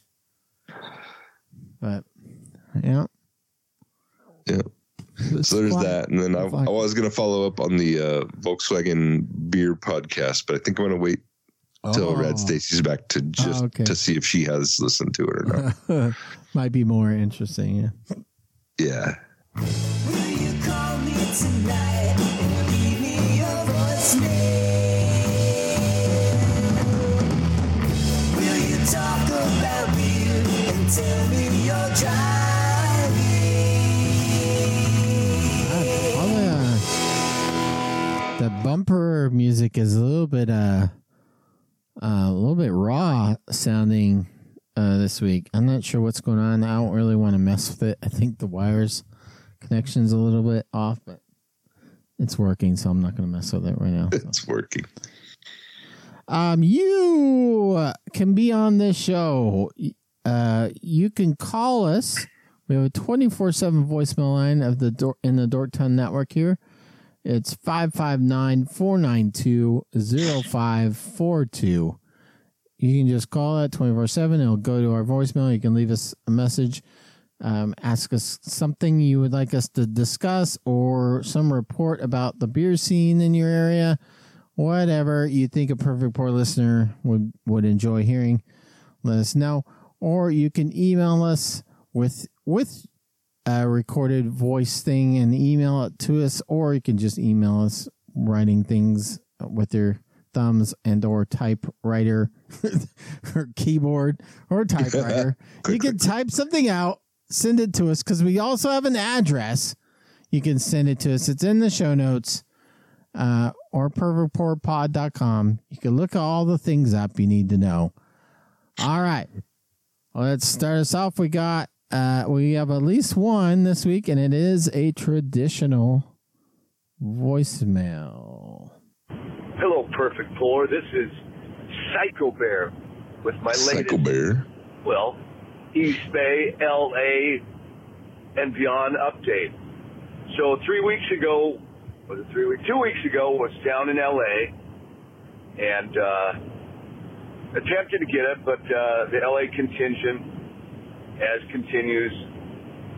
But, yeah. Yeah. It's so there's fun. That. And then I, I was going to follow up on the uh, Volkswagen beer podcast, but I think I'm going to wait. Until oh. Rad Stacy's back to just oh, okay. to see if she has listened to it or not. Might be more interesting, yeah. Yeah. Will you call me tonight and leave me your voicemail? Will you talk about beer and tell me you're driving? music is a little bit uh, uh a little bit raw sounding uh, this week. I'm not sure what's going on. I don't really want to mess with it. I think the wires connection's a little bit off, but it's working, so I'm not going to mess with it right now. So. It's working. Um, you can be on this show. Uh, you can call us. We have a twenty-four seven voicemail line of the Dor- in the Dorktown Network here. It's five five nine, four nine two, zero five four two. You can just call it twenty-four seven. It'll go to our voicemail. You can leave us a message. Um, ask us something you would like us to discuss or some report about the beer scene in your area. Whatever you think a Perfect Pour listener would, would enjoy hearing, let us know. Or you can email us with with a recorded voice thing and email it to us. Or you can just email us writing things with your thumbs and or typewriter or keyboard or typewriter. You can type something out. Send it to us because we also have an address. You can send it to us. It's in the show notes uh, or perfect pour pod dot com. You can look all the things up you need to know. All right. Let's start us off. We got uh, we have at least one this week, and it is a traditional voicemail. Hello, Perfect Pour. This is Psycho Bear with my latest. Psycho Bear. Well... East Bay, L A, and beyond update. So three weeks ago, was it three weeks? Two weeks ago, was down in L A and uh, attempted to get it, but uh, the L A contingent, as continues,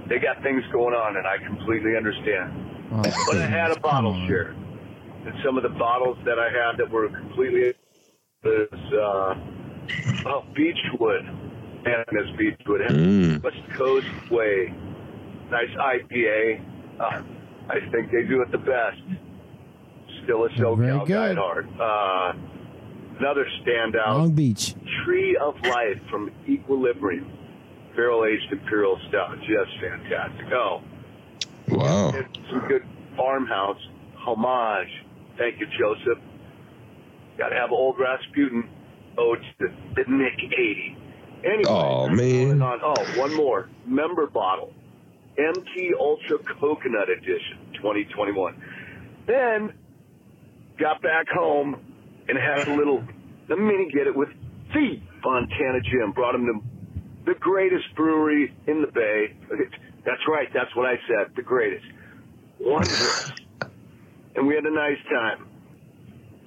they got things going on, and I completely understand. Oh, but I had a bottle share, and some of the bottles that I had that were completely was uh, oh, Beachwood. And this Beachwood mm. West Coast way, nice I P A. Uh, I think they do it the best. Still a SoCal guy at heart. Uh, another standout. Long Beach. Tree of Life from Equilibrium, barrel aged imperial stout. Just fantastic. Oh, wow! And some good farmhouse homage. Thank you, Joseph. Got to have Old Rasputin. Oh, it's the, the Nick eighty. Anyway, oh, man. On, oh, one more. Member bottle. M T Ultra Coconut Edition twenty twenty-one. Then got back home and had a little, let me get it with the Fontana Gym. Brought him to the greatest brewery in the Bay. That's right. That's what I said. The greatest. Wondrous. And we had a nice time.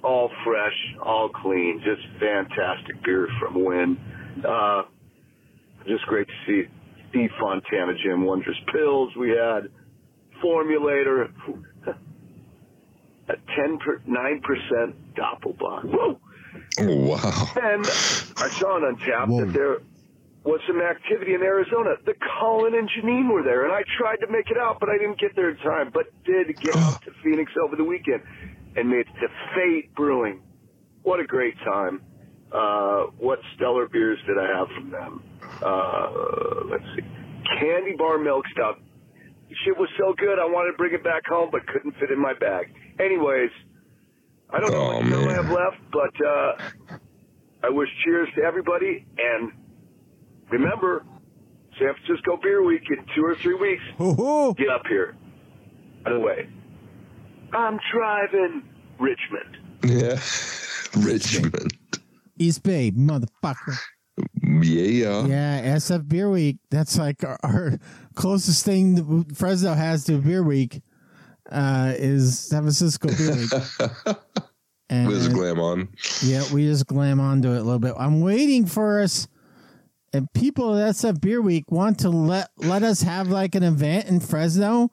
All fresh, all clean. Just fantastic beer from Wynn. Uh, just great to see Steve Fontana Jim Wondrous Pills. We had Formulator, a ten per, nine percent Doppelbock. Whoa! Oh, wow! And I saw on Untappd Whoa. that there was some activity in Arizona. The Colin and Janine were there, and I tried to make it out, but I didn't get there in time. But did get out to Phoenix over the weekend and made it to Fate Brewing. What a great time! Uh, what stellar beers did I have from them? Uh, let's see. Candy bar milk stuff. Shit was so good, I wanted to bring it back home, but couldn't fit in my bag. Anyways, I don't know what time I have left, but uh, I wish cheers to everybody. And remember, San Francisco Beer Week in two or three weeks. Ooh-hoo. Get up here. By the way, I'm driving Richmond. Yeah, Richmond. East Bay, motherfucker. Yeah. Yeah, S F Beer Week. That's like our, our closest thing Fresno has to Beer Week uh, is San Francisco Beer Week. And we just glam on. Yeah, we just glam on to it a little bit. I'm waiting for us. And people at S F Beer Week want to let let us have like an event in Fresno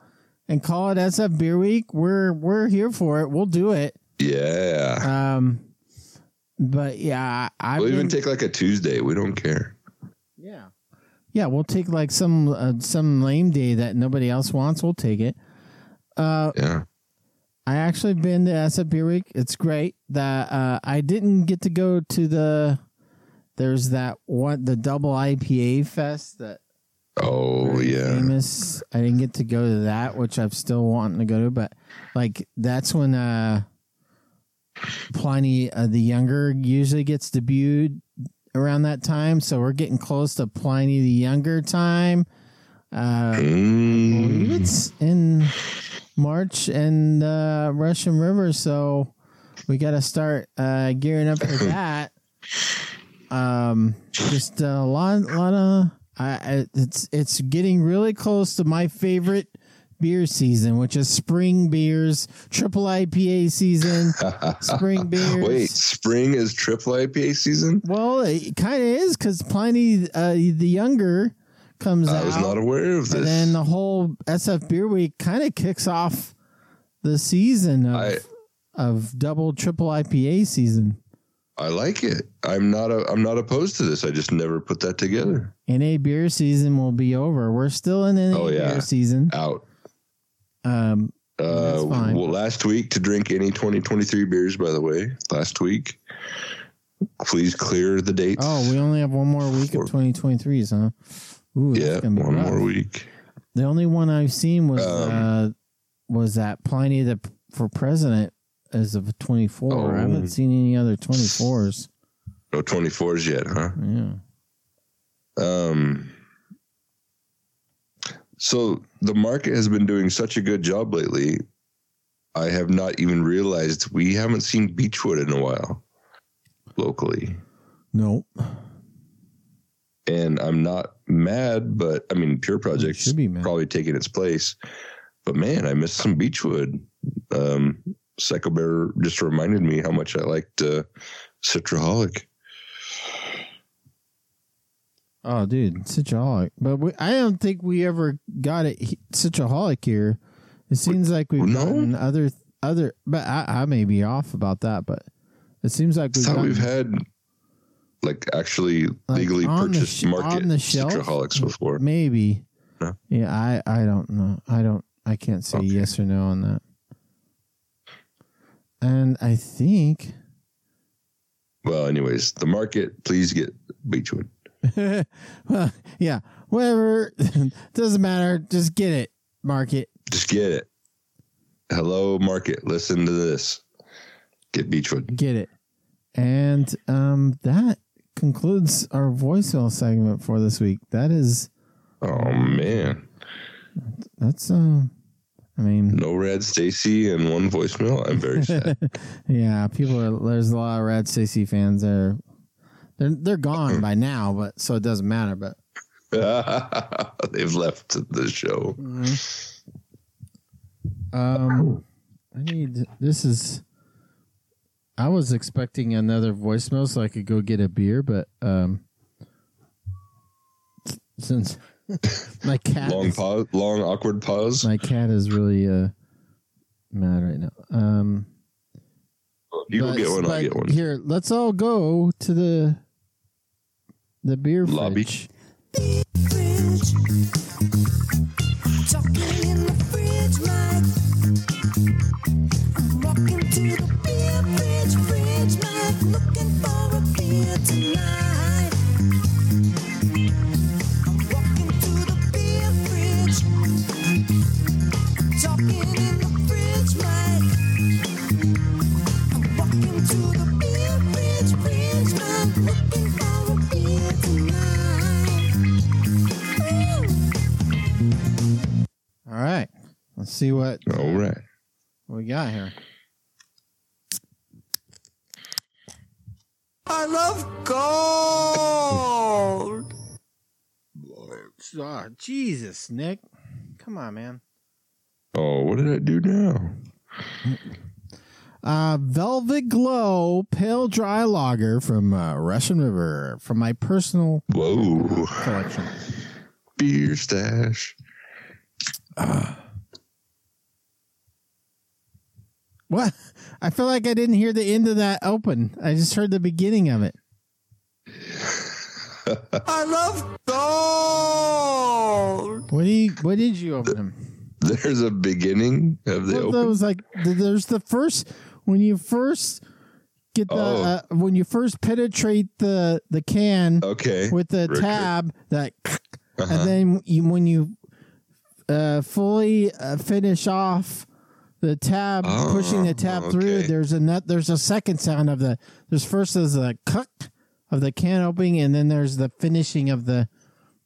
and call it S F Beer Week. We're we're here for it. We'll do it. Yeah. Um. But yeah, I we'll even take like a Tuesday. We don't care. Yeah, yeah, we'll take like some uh, some lame day that nobody else wants. We'll take it. Uh, yeah, I actually been to S F Beer Week. It's great. That uh, I didn't get to go to the. There's that one the double I P A fest that. Oh yeah, famous. I didn't get to go to that, which I'm still wanting to go to. But like that's when. Uh, Pliny uh, the Younger usually gets debuted around that time, so we're getting close to Pliny the Younger time. Uh, mm. It's in March and uh, Russian River, so we got to start uh, gearing up for that. Um, just a lot, lot of uh, it's it's getting really close to my favorite beer season, which is spring beers, triple I P A season, spring beers. Wait, spring is triple I P A season? Well, it kind of is because Pliny uh, the Younger comes out. I was out, not aware of this. And then the whole S F Beer Week kind of kicks off the season of I, of double triple I P A season. I like it. I'm not a, I'm not opposed to this. I just never put that together. N A beer season will be over. We're still in N A oh, yeah. beer season. Out. Um, uh, well, last week to drink any twenty twenty-three beers, by the way, last week, please clear the dates. Oh, we only have one more week Four. of twenty twenty-threes, huh? Ooh, yeah. One rough. more week. The only one I've seen was, um, uh, was that Pliny the for President as of twenty-four. Oh, I haven't seen any other twenty-fours. No twenty-fours yet, huh? Yeah. Um, So the market has been doing such a good job lately. I have not even realized we haven't seen Beachwood in a while locally. No. And I'm not mad, but I mean, Pure Project's probably taking its place. But man, I missed some Beachwood. Um, Psycho Bear just reminded me how much I liked uh, Citraholic. Oh, dude, Citraholic. But we, I don't think we ever got it he, Citraholic here. It seems like we've no? gotten other, other. But I, I may be off about that, but it seems like we've, I thought we've had, like, actually like legally purchased sh- market Citraholics before. Maybe. No? Yeah, I, I don't know. I don't. I can't say okay. yes or no on that. And I think. Well, anyways, the market, please get Beachwood. Well, yeah, whatever. Doesn't matter. Just get it, market. Just get it. Hello, market. Listen to this. Get Beachwood. Get it. And um, that concludes our voicemail segment for this week. That is. Oh man. That's um. I mean, no Rad Stacy and one voicemail. I'm very sad. Yeah, people are. There's a lot of Rad Stacy fans there. They're they're gone by now, but so it doesn't matter. But they've left the show. Mm-hmm. Um, I need this is. I was expecting another voicemail so I could go get a beer, but um, since my cat long is, pause, long awkward pause. My cat is really uh mad right now. Um, you go get one. Like, I get one. Here, let's all go to the. The beer lobby. Fridge. Beer fridge. Talking in the fridge like I'm walking to the beer fridge, fridge like looking for a beer tonight. I'm walking to the beer fridge. Talking in the fridge like I'm walking to the beer fridge, fridge like looking for all right, let's see what all right what we got here. I love gold. Oh, Jesus, Nick, come on, man. Oh, what did I do now? Uh, Velvet Glow Pale Dry Lager from uh, Russian River from my personal Whoa. collection. Beer stash. Uh, what? I feel like I didn't hear the end of that open. I just heard the beginning of it. I love gold. What do you? What did you open? The, there's a beginning of the well, open. That was like there's the first. When you first get the oh. uh, when you first penetrate the the can okay. with the Richard. tab that, uh-huh. and then you, when you uh, fully uh, finish off the tab, oh, pushing the tab okay. through, there's a nut, there's a second sound of the, there's first there's the cuck of the can opening, and then there's the finishing of the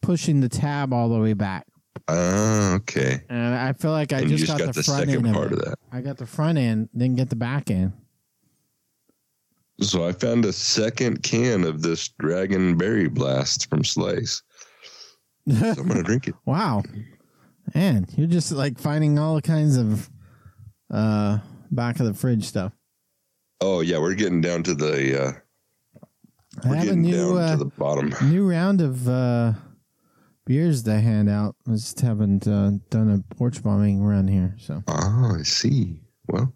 pushing the tab all the way back. Oh, uh, okay. And I feel like I just, just got, got the, the front second end part of, of that. I got the front end, didn't get the back end. So I found a second can of this Dragon Berry Blast from Slice. So I'm going to drink it. Wow. Man, you're just like finding all kinds of uh, back of the fridge stuff. Oh, yeah. We're getting down to the, uh, we're I have getting a new, down uh, to the bottom. New round of uh, beers to hand out. I just haven't uh, done a porch bombing around here. So. Oh, I see. Well,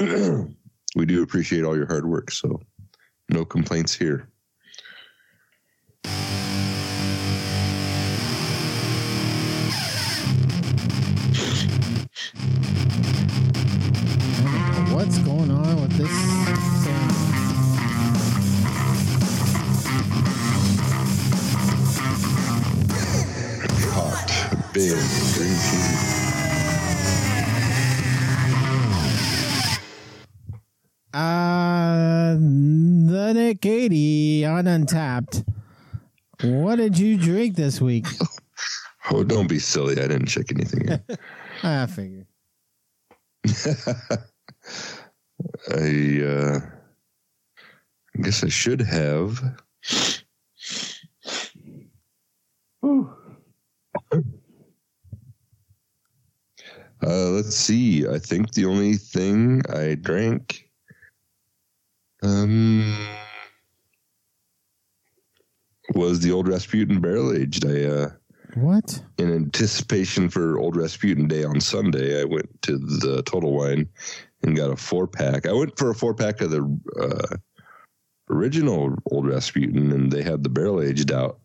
we do appreciate all your hard work, so no complaints here. What's going on with this sound? Hot, big, green cheese. Uh, the Nick eighty on Untappd. What did you drink this week? Oh, don't be silly. I didn't check anything in. I figured. I, uh, I guess I should have. Uh, let's see. I think the only thing I drank... Um, was the Old Rasputin barrel aged? I uh, what? In anticipation for Old Rasputin Day on Sunday, I went to the Total Wine and got a four pack. I went for a four pack of the uh, original Old Rasputin, and they had the barrel aged out.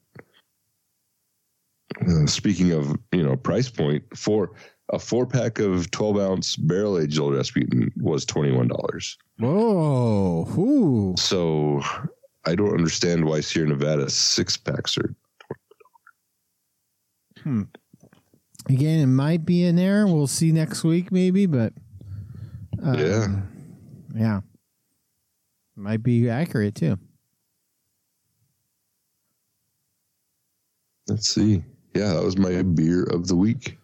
Uh, speaking of, you know, price point, for a four pack of twelve ounce barrel aged Old Rasputin was twenty one dollars. Oh, whoo. So I don't understand why Sierra Nevada six packs are twenty dollars. Hmm. Again, it might be an error. We'll see next week, maybe, but. Uh, yeah. Yeah. Might be accurate, too. Let's see. Yeah, that was my beer of the week.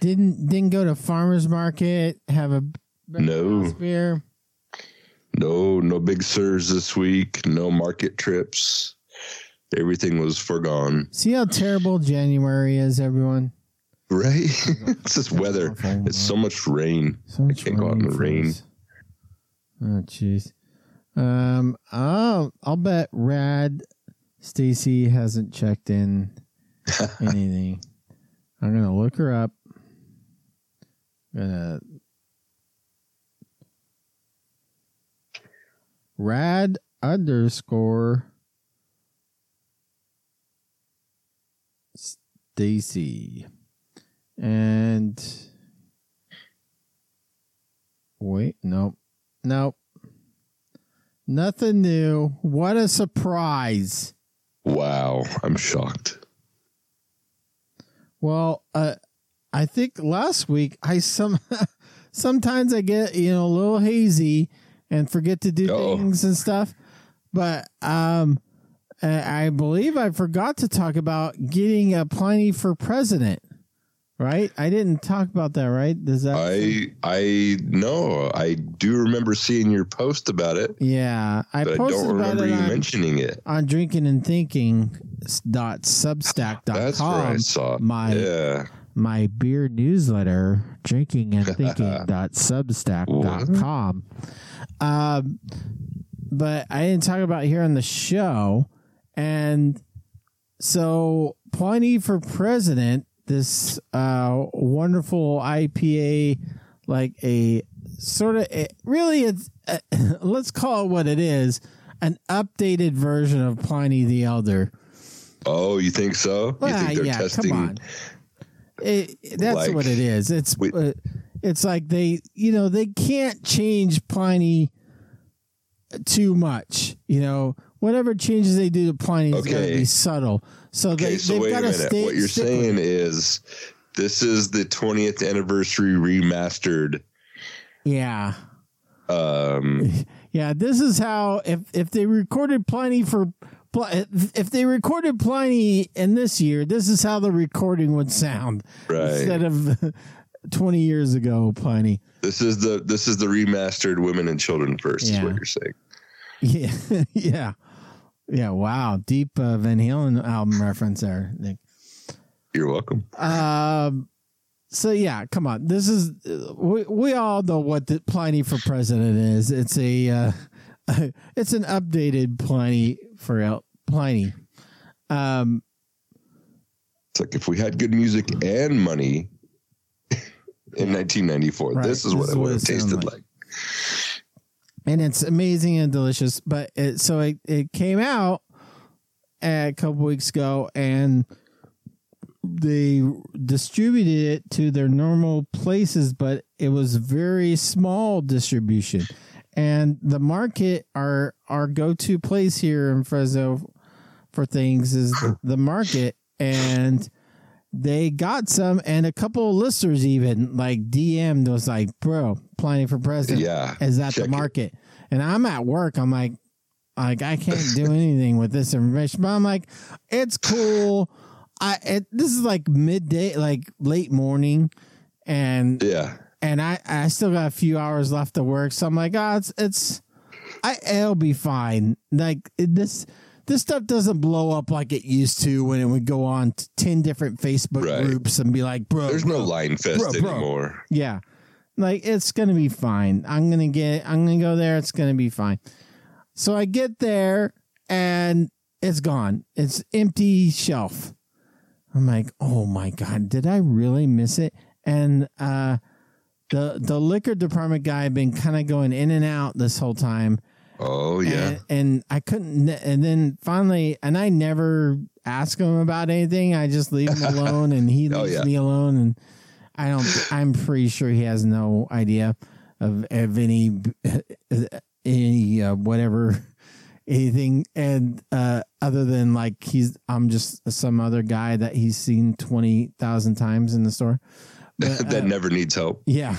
Didn't didn't go to farmer's market, have a no beer. No, no Big Sirs this week. No market trips. Everything was forgone. See how terrible January is, everyone? Right? It's just weather. Awful. It's so much rain. So much I can't rain go out in the rain. Us. Oh, jeez. Um, oh, I'll bet Rad Stacy hasn't checked in anything. I'm going to look her up. I'm going to... Rad underscore Stacy. And wait, nope. Nope. Nothing new. What a surprise. Wow. I'm shocked. Well, uh, I think last week I some sometimes I get, you know, a little hazy and forget to do Uh-oh. things and stuff. But um, I believe I forgot to talk about getting a Pliny for President, right? I didn't talk about that, right? Does that? I I no, I do remember seeing your post about it. Yeah, I but posted I don't remember about it you on, mentioning it on Drinking and Thinking dot Substack dot com. That's where I saw it. My yeah. my beer newsletter, drinking and thinking dot substack dot com. Um, but I didn't talk about it here on the show. And so Pliny for President, this uh, wonderful I P A, like a sort of, it really, it's, uh, let's call it what it is, an updated version of Pliny the Elder. Oh, you think so? Well, you think they're yeah, testing... Come on. It, that's like, what it is. It's we, uh, it's like they, you know, they can't change Pliny too much. You know, whatever changes they do to Pliny okay. is going to be subtle. So okay, they, so they've got to stay. What you're saying is This is the twentieth anniversary remastered. Yeah. Um, yeah, this is how, if, if they recorded Pliny for, if they recorded Pliny in this year, this is how the recording would sound. Right. Instead of twenty years ago, Pliny. This is the, this is the remastered Women and Children First, yeah. is what you're saying. Yeah. yeah. Yeah. Wow. Deep uh, Van Halen album reference there, Nick. You're welcome. Um, so yeah, come on. This is, we, we all know what the Pliny for President is. It's a, uh, it's an updated Pliny for El- Pliny. Um, it's like if we had good music and money in nineteen ninety-four, right, this is what this it would have tasted like. like. And it's amazing and delicious. But it, so it, it came out a couple weeks ago, and they distributed it to their normal places, but it was very small distribution. And the market, our our go-to place here in Fresno for things is the market. And they got some, and a couple of listeners even like D M'd was like, bro, Pliny for President yeah, is at the market. It. And I'm at work. I'm like, like I can't do anything with this information. But I'm like, it's cool. I it, this is like midday, like late morning, and yeah, and I, I still got a few hours left to work, so I'm like, ah, oh, it's it's, I it'll be fine. Like it, this this stuff doesn't blow up like it used to when it would go on to ten different Facebook right. groups and be like, bro, there's bro, no line fest bro, bro. anymore. Yeah, like it's gonna be fine. I'm gonna get, I'm gonna go there. It's gonna be fine. So I get there and it's gone. It's empty shelf. I'm like, oh my God, did I really miss it? And uh, the the liquor department guy had been kind of going in and out this whole time. Oh yeah, and, and I couldn't. And then finally, and I never ask him about anything. I just leave him alone, and he leaves oh, yeah. me alone. And I don't. I'm pretty sure he has no idea of, of any any uh, whatever. Anything and uh, other than like he's, I'm just some other guy that he's seen twenty thousand times in the store but, uh, that never needs help. Yeah.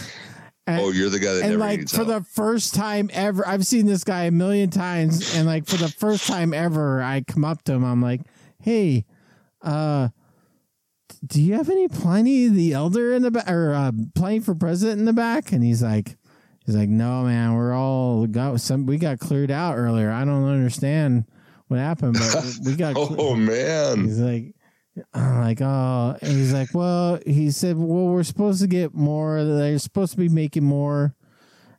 And, oh, you're the guy that and never like, needs help. For the first time ever, I've seen this guy a million times, and like for the first time ever, I come up to him. I'm like, hey, uh, do you have any Pliny the Elder in the back or uh, Pliny for President in the back? And he's like. He's like, no, man, we're all got some. We got cleared out earlier. I don't understand what happened, but we got. Cle- oh man! He's like, I'm like, oh, and he's like, well, he said, well, we're supposed to get more. They're supposed to be making more,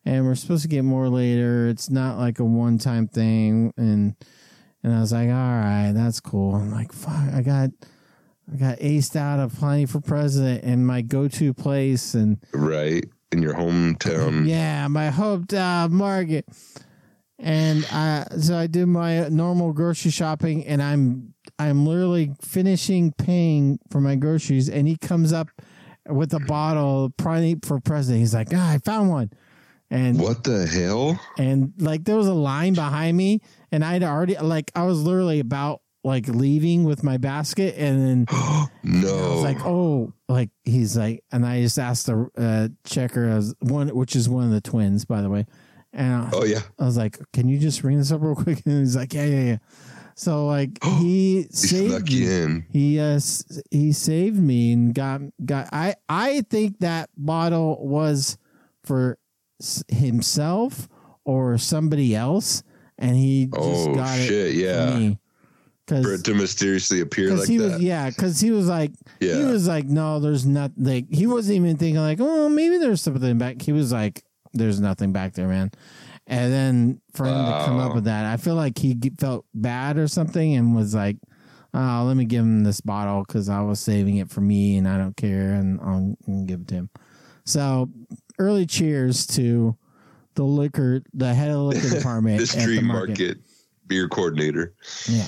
and we're supposed to get more later. It's not like a one-time thing. And and I was like, all right, that's cool. I'm like, fuck, I got. I got aced out of Pliny for President in my go-to place, and right. In your hometown, yeah, my hometown market, and I so I do my normal grocery shopping, and I'm I'm literally finishing paying for my groceries, and he comes up with a bottle of Pliny for President. He's like, ah, I found one, and what the hell? And like there was a line behind me, and I'd already like I was literally about like leaving with my basket, and then no, I was like, oh. Like he's like, and I just asked the uh, checker, as one, which is one of the twins, by the way. And I, oh yeah, I was like, can you just ring this up real quick? And he's like, yeah, yeah, yeah. So like he saved me. He uh, he saved me and got got. I I think that bottle was for himself or somebody else, and he just oh, got shit, it. Yeah. For me. For it to mysteriously appear like he that. Was, yeah, because he was like, yeah. he was like, no, there's nothing. Like, he wasn't even thinking like, oh, maybe there's something back. He was like, there's nothing back there, man. And then for him wow. to come up with that, I feel like he felt bad or something and was like, oh, let me give him this bottle because I was saving it for me and I don't care and I'll give it to him. So early cheers to the liquor, the head of the liquor department. This at dream the market. market beer coordinator. Yeah.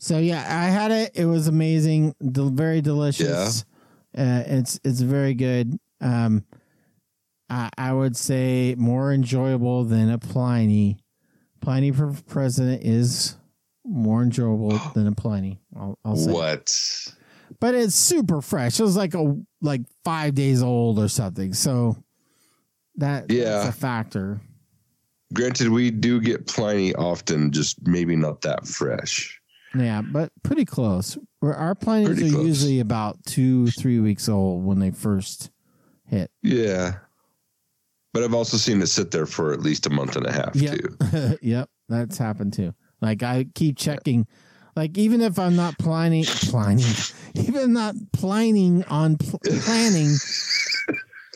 So yeah, I had it. It was amazing, Del- very delicious. Yeah. Uh, it's it's very good. Um, I, I would say more enjoyable than a Pliny. Pliny for President is more enjoyable than a Pliny. I'll, I'll say what? It. but it's super fresh. It was like a like five days old or something. So that yeah. that's a factor. Granted, we do get Pliny often, just maybe not that fresh. Yeah, but pretty close. Our Pliny are close. Usually about two, three weeks old when they first hit. Yeah. But I've also seen it sit there for at least a month and a half, yep. too. Yep, that's happened, too. Like, I keep checking. Like, even if I'm not Pliny, Pliny, even not Plining on pl- planning.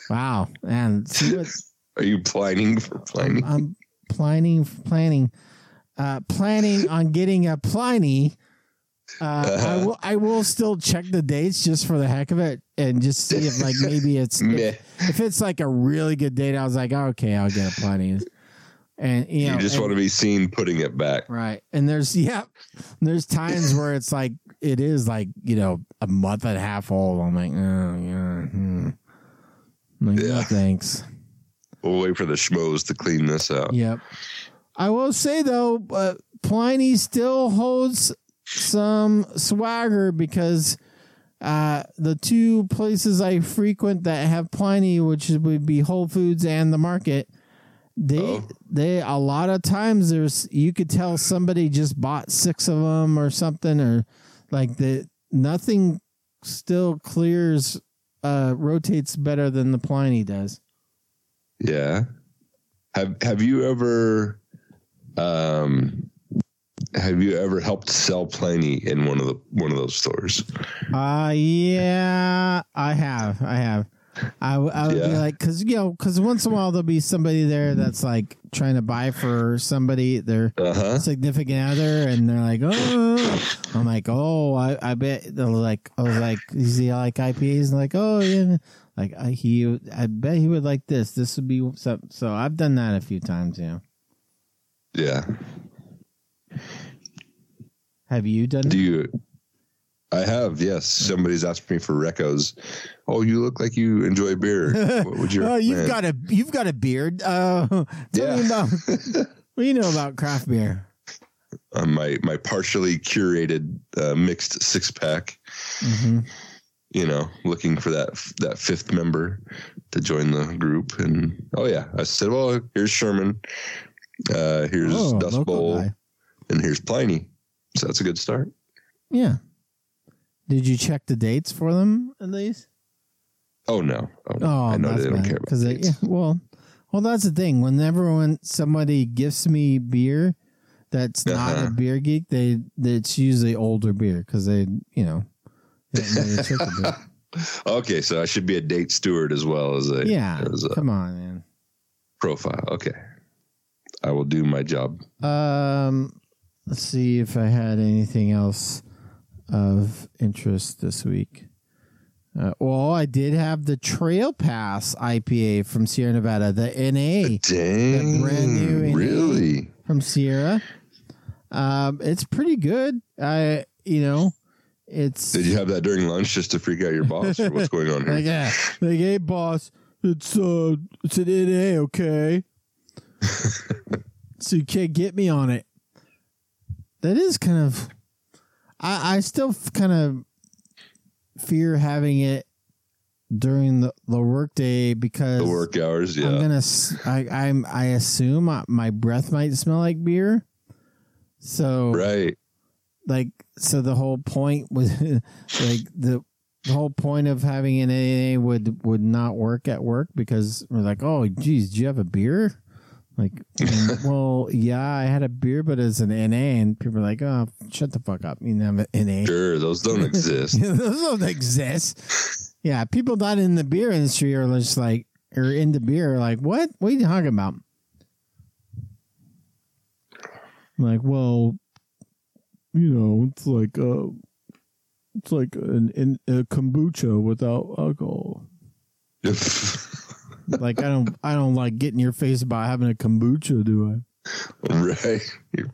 Wow. Man, see what, are you Plining for Pliny? I'm, I'm Plining for planning. Uh, planning on getting a Pliny. Uh, uh-huh. I will. I will still check the dates just for the heck of it, and just see if like maybe it's if, if it's like a really good date. I was like, oh, okay, I'll get a Pliny, and you, you know, just and, want to be seen putting it back, right? And there's yeah, there's times where it's like it is like you know a month and a half old. I'm like, oh yeah, hmm. I'm like, yeah. No, thanks. We'll wait for the schmoes to clean this out. Yep. I will say though, uh, Pliny still holds some swagger because uh, the two places I frequent that have Pliny, which would be Whole Foods and the market, they oh. they a lot of times there's you could tell somebody just bought six of them or something, or like the nothing still clears uh, rotates better than the Pliny does. Yeah, have have you ever um. Have you ever helped sell Pliny in one of the one of those stores? Uh yeah, I have. I have. I, I would yeah. be like, because you know, because once in a while there'll be somebody there that's like trying to buy for somebody their uh-huh. significant other, and they're like, oh, I'm like, oh, I, I bet they're like, I was like, is he like I P As? And like, oh yeah, like I, he, I bet he would like this. This would be so. So I've done that a few times. Yeah. Yeah. Have you done Do you? I have, yes. Somebody's asked me for recos. Oh, you look like you enjoy beer. What would you? Oh, you've man? got a you've got a beard. Uh, tell yeah. me about what do you know about craft beer. Uh, my my partially curated uh, mixed six pack. Mm-hmm. You know, looking for that that fifth member to join the group, and oh yeah, I said, well, here's Sherman, uh, here's oh, Dust Bowl, guy. And here's Pliny. So that's a good start. Yeah. Did you check the dates for them at least? Oh no! Oh, no. Oh I know they bad. don't care about dates. They, yeah, well, well, that's the thing. Whenever when somebody gifts me beer, that's uh-huh. not a beer geek. They it's usually older beer because they you know. They really check the beer. Okay, so I should be a date steward as well as a yeah. As a come on, man. Profile. Okay, I will do my job. Um. Let's see if I had anything else of interest this week. Uh, well, I did have the Trail Pass I P A from Sierra Nevada, the N A. Dang, the brand new N A really? From Sierra. Um, it's pretty good. I, you know, it's. Did you have that during lunch just to freak out your boss? Or what's going on here? Like, yeah, like, hey, boss, it's uh, it's an N A, okay? So you can't get me on it. That is kind of, I, I still kind of fear having it during the, the work day because the work hours. Yeah, I'm gonna. I I'm I assume I, my breath might smell like beer. So right, like so the whole point was like the, the whole point of having an N A would would not work at work because we're like, oh geez, do you have a beer? Like, well, yeah, I had a beer, but it's an N A, and people are like, oh, shut the fuck up. You know, I'm an N A. Sure, those don't exist. Those don't exist. Yeah, people not in the beer industry are just like, or in the beer, are like, what? What are you talking about? I'm like, well, you know, it's like a, it's like an, an, a kombucha without alcohol. Like I don't, I don't like getting your face about having a kombucha, do I? Right, your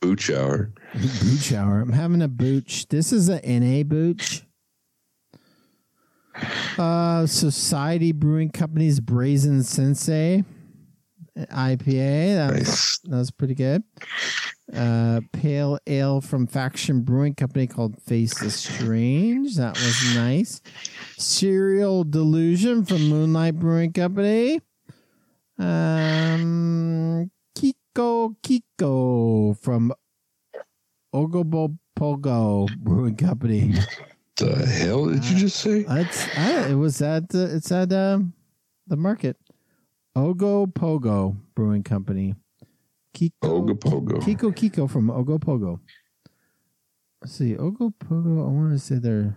booch hour. Booch hour. I'm having a booch. This is an N A booch. Uh, Society Brewing Company's Brazen Sensei I P A. That was, nice. That was pretty good. Uh, pale ale from Faction Brewing Company called Face is Strange. That was nice. Serial Delusion from Moonlight Brewing Company. Um, Kiko Kiko from Ogobopogo Brewing Company. The hell did you just say? Uh, it's, uh, it was at uh, it's at uh, the market. Ogopogo Brewing Company. Kiko, Ogopogo. Kiko Kiko from Ogopogo. Let's see. Ogopogo, I want to say they're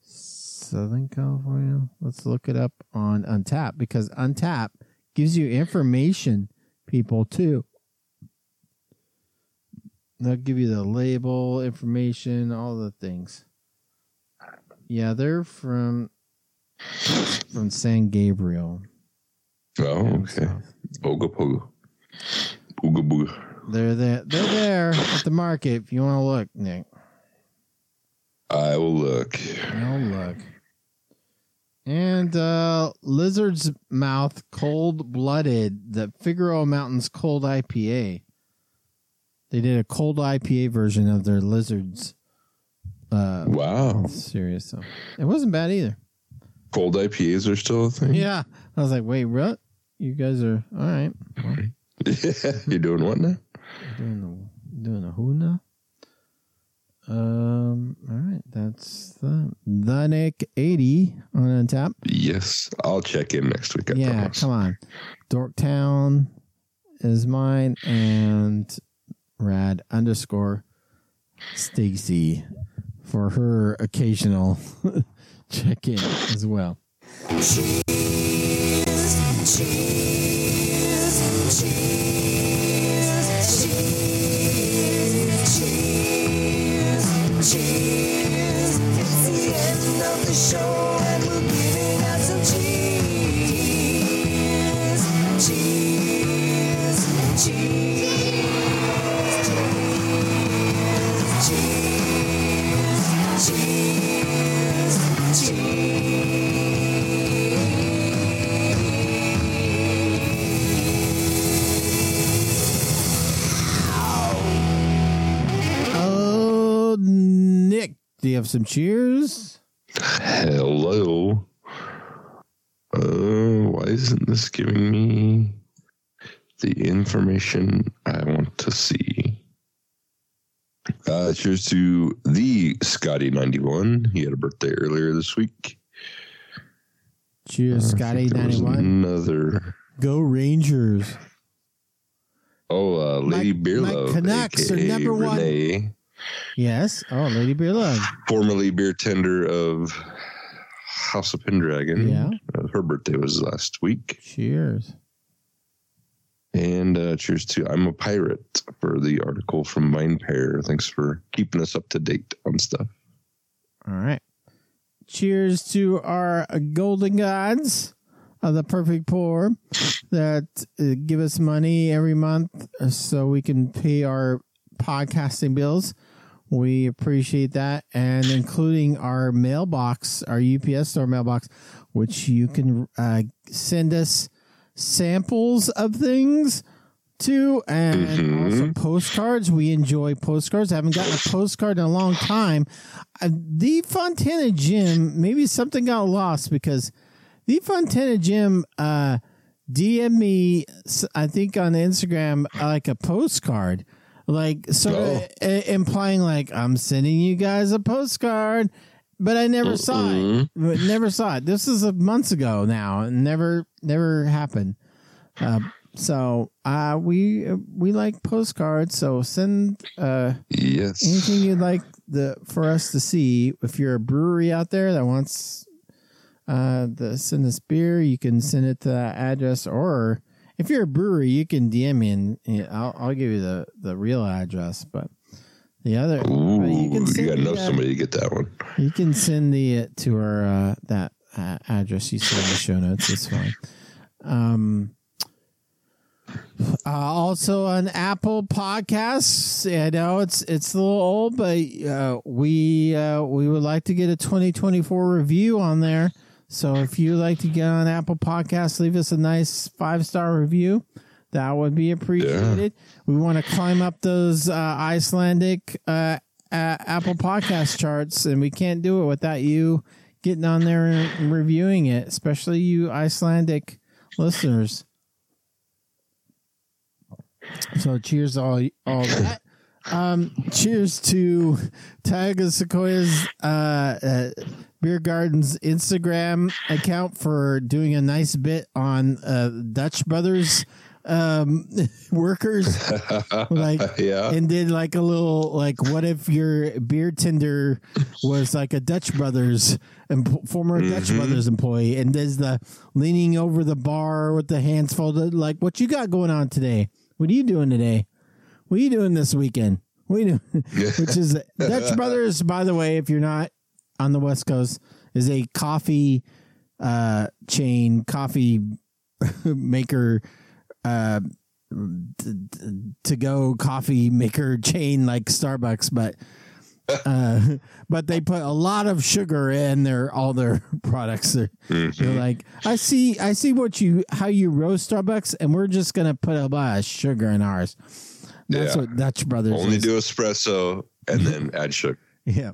Southern California. Let's look it up on Untappd, because Untappd gives you information, people, too. They'll give you the label, information, all the things. Yeah, they're from from San Gabriel. Oh, okay. Ogopogo. Ooga booga. They're there. They're there at the market. If you want to look, Nick. I will look. I'll look. And uh, Lizard's Mouth Cold Blooded, the Figueroa Mountains Cold I P A. They did a cold I P A version of their Lizard's. Uh, wow. Serious. So it wasn't bad either. Cold I P As are still a thing. Yeah, I was like, wait, what? You guys are all right. Well, yeah, you're doing what now? Doing the doing a who now? Um, all right, that's the the Nick eighty on Untappd. Yes, I'll check in next week. I yeah, promise. Come on. Dorktown is mine, and Rad underscore Stacy for her occasional check in as well. Cheers! Cheers! Cheers! Cheers, it's the end of the show and we're giving out some cheers. Cheers, cheers, cheers, cheers, cheers, cheers. Oh, Nick, do you have some cheers? Hello. Uh, why isn't this giving me the information I want to see? Uh, cheers to the Scotty ninety-one. He had a birthday earlier this week. Cheers, uh, Scotty ninety-one. Another. Go Rangers. Oh, uh, Lady my, Beerlove. My Canucks are number Renee. One. Yes. Oh, Lady Beer Love. Formerly beer tender of House of Pendragon. Yeah. Her birthday was last week. Cheers. And uh, cheers to I'm a Pirate for the article from Vinepair. Thanks for keeping us up to date on stuff. All right. Cheers to our golden gods of the perfect poor that uh, give us money every month so we can pay our podcasting bills. We appreciate that, and including our mailbox, our U P S store mailbox, which you can uh, send us samples of things to, and mm-hmm. also postcards. We enjoy postcards. I haven't gotten a postcard in a long time. Uh, the Fontana Gym, maybe something got lost, because the Fontana Gym uh, D M'd me, I think on Instagram, like a postcard. Like, sort of oh. implying, like, I'm sending you guys a postcard, but I never Mm-mm. saw it. Never saw it. This is months ago now. It never, never happened. Uh, so uh, we we like postcards. So send uh, yes. anything you'd like the for us to see. If you're a brewery out there that wants uh, to send us beer, you can send it to that address, or if you're a brewery, you can D M me, and you know, I'll, I'll give you the, the real address. But the other, Ooh, you, can you gotta know the, somebody to get that one. You can send the it to our uh, that uh, address you see in the show notes. It's fine. Um, uh, also on Apple Podcasts, I know it's it's a little old, but uh, we uh, we would like to get a twenty twenty-four review on there. So if you like to get on Apple Podcasts, leave us a nice five-star review. That would be appreciated. Yeah. We want to climb up those uh, Icelandic uh, uh, Apple Podcast charts, and we can't do it without you getting on there and reviewing it, especially you Icelandic listeners. So cheers to all, all that. Um, cheers to Tioga Sequoia's uh, uh, Beer Garden's Instagram account for doing a nice bit on uh, Dutch Brothers um, workers. Like, yeah. And did like a little, like, what if your beer tender was like a Dutch Brothers, em- former mm-hmm. Dutch Brothers employee, and does the leaning over the bar with the hands folded, like, what you got going on today? What are you doing today? What are you doing this weekend? What are you doing? Which is Dutch Brothers, by the way, if you're not on the West Coast, is a coffee uh, chain, coffee maker, uh, t- t- to go coffee maker chain like Starbucks, but uh, but they put a lot of sugar in their all their products. They're, mm-hmm. they're like, I see, I see what you how you roast Starbucks, and we're just gonna put a lot of sugar in ours. That's yeah. what Dutch Brothers only is. Do espresso and then add sugar. Yeah.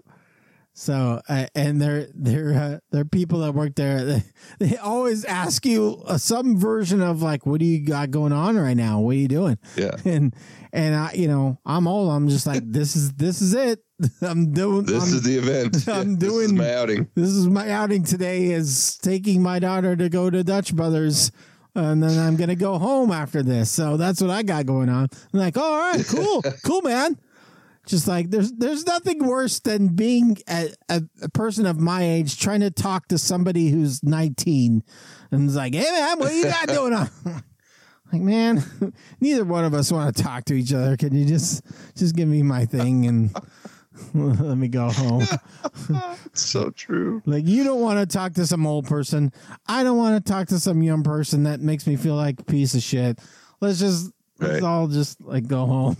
So uh, and they're they're uh, they're people that work there. They, they always ask you uh, some version of like, what do you got going on right now? What are you doing? Yeah. And and I, you know, I'm old. I'm just like, this is this is it. I'm doing. This I'm, is the event. I'm yeah, doing this is my outing. This is my outing today. Is taking my daughter to go to Dutch Brothers. And then I'm going to go home after this. So that's what I got going on. I'm like, oh, all right, cool. Cool, man. Just like there's there's nothing worse than being a, a, a person of my age trying to talk to somebody who's nineteen and is like, hey, man, what you got doing on? Like, man, neither one of us want to talk to each other. Can you just just give me my thing and let me go home? So true. Like, you don't want to talk to some old person. I don't want to talk to some young person. That makes me feel like a piece of shit. Let's just right. let's all just like go home.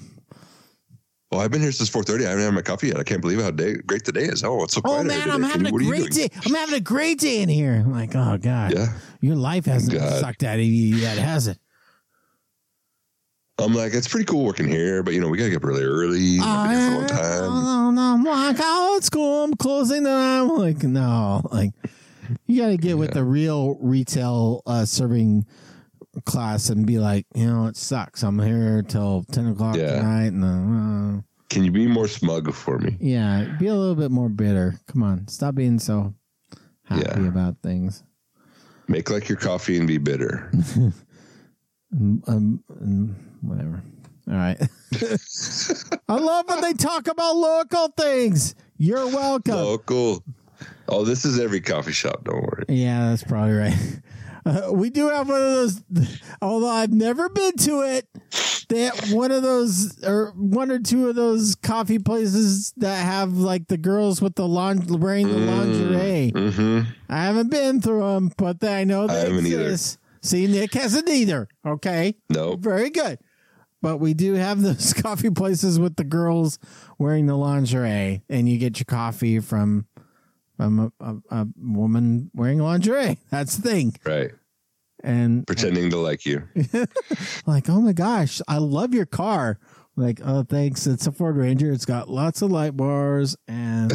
Well, I've been here since four thirty. I haven't had my coffee yet. I can't believe how day, great today is. Oh, it's so quiet. Oh man, I'm having Can, a great day. I'm having a great day in here. I'm like, oh god, yeah. Your life hasn't god. sucked out of you yet, has it? I'm like, it's pretty cool working here, but, you know, we got to get up really early. I've been here for a long time. No, no, no. I'm like, oh, it's cool. I'm closing the I'm like, no. Like, you got to get yeah. with the real retail uh, serving class and be like, you know, it sucks. I'm here till ten o'clock yeah. tonight. And, uh, can you be more smug for me? Yeah. Be a little bit more bitter. Come on. Stop being so happy yeah. about things. Make like your coffee and be bitter. Um, um, whatever. All right. I love when they talk about local things. You're welcome. Local. Oh, this is every coffee shop. Don't worry. Yeah, that's probably right. Uh, we do have one of those. Although I've never been to it, they have one of those or one or two of those coffee places that have like the girls with the laund- wearing the mm, lingerie. Mm-hmm. I haven't been through them, but I know they I haven't exist. Either. See, Nick hasn't either. Okay. No. Very good. But we do have those coffee places with the girls wearing the lingerie, and you get your coffee from from a, a, a woman wearing lingerie. That's the thing. Right. And pretending and, to like you. Like, oh my gosh, I love your car. Like, oh, thanks. It's a Ford Ranger. It's got lots of light bars. And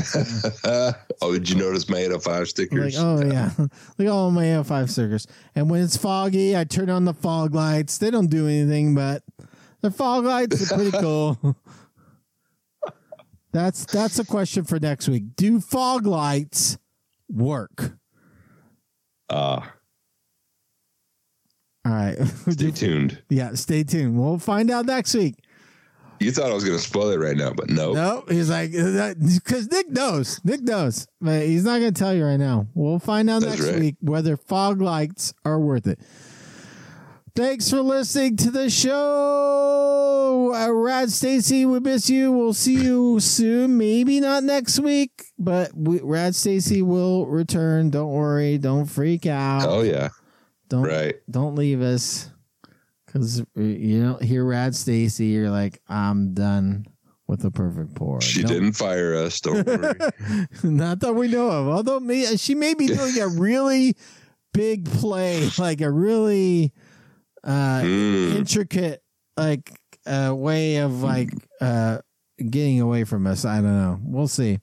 uh, oh, did you notice my eight oh five stickers? Like, oh, yeah. Look at all my eight oh five stickers. And when it's foggy, I turn on the fog lights. They don't do anything, but the fog lights are pretty cool. That's that's a question for next week. Do fog lights work? Ah. Uh. All right. Stay tuned. Yeah, stay tuned. We'll find out next week. You thought I was going to spoil it right now, but no. No, he's like, because Nick knows. Nick knows. But he's not going to tell you right now. We'll find out That's next right. week whether fog lights are worth it. Thanks for listening to the show. Uh, Rad Stacy, we miss you. We'll see you soon. Maybe not next week, but we, Rad Stacy will return. Don't worry. Don't freak out. Oh, yeah. Don't, right. Don't leave us. Because you don't hear Rad Stacy, you're like, I'm done with the perfect pour. She don't, didn't fire us, don't worry. Not that we know of. Although me, she may be doing a really big play, like a really uh, mm. intricate like uh, way of like uh, getting away from us. I don't know. We'll see.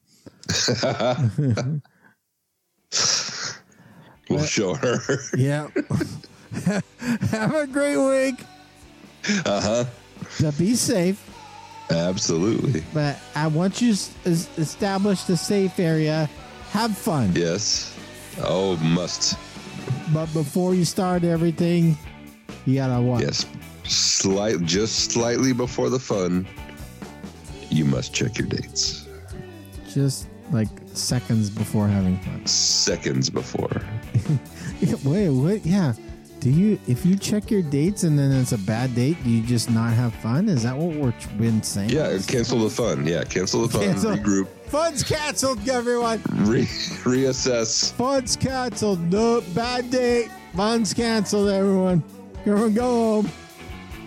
We'll show her. Yeah. Have a great week. Uh huh. So be safe. Absolutely. But I want you to establish the safe area. Have fun. Yes. Oh, must. But before you start everything, you gotta watch. Yes. Slight, just slightly before the fun, you must check your dates. Just like seconds before having fun. Seconds before. Wait, what? Yeah. Do you, if you check your dates and then it's a bad date, do you just not have fun? Is that what we've been saying? Yeah, cancel the fun. Yeah, cancel the fun. Cancel. Regroup. Fun's canceled, everyone. Re- reassess. Fun's canceled. Nope, bad date. Fun's canceled, everyone. Everyone go home.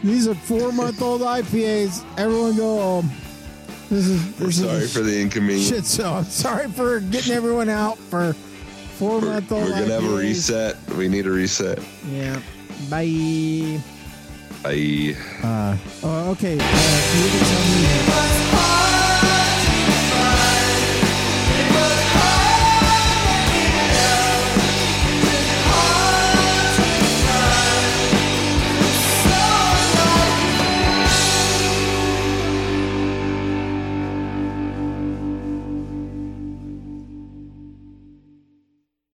These are four-month-old I P As. Everyone go home. This is. This We're sorry is for the inconvenience. Shit, so I'm sorry for getting everyone out for... Four we're we're going to have a reset. We need a reset. Yeah. Bye. Bye. Uh, oh, okay. Uh, you can tell me.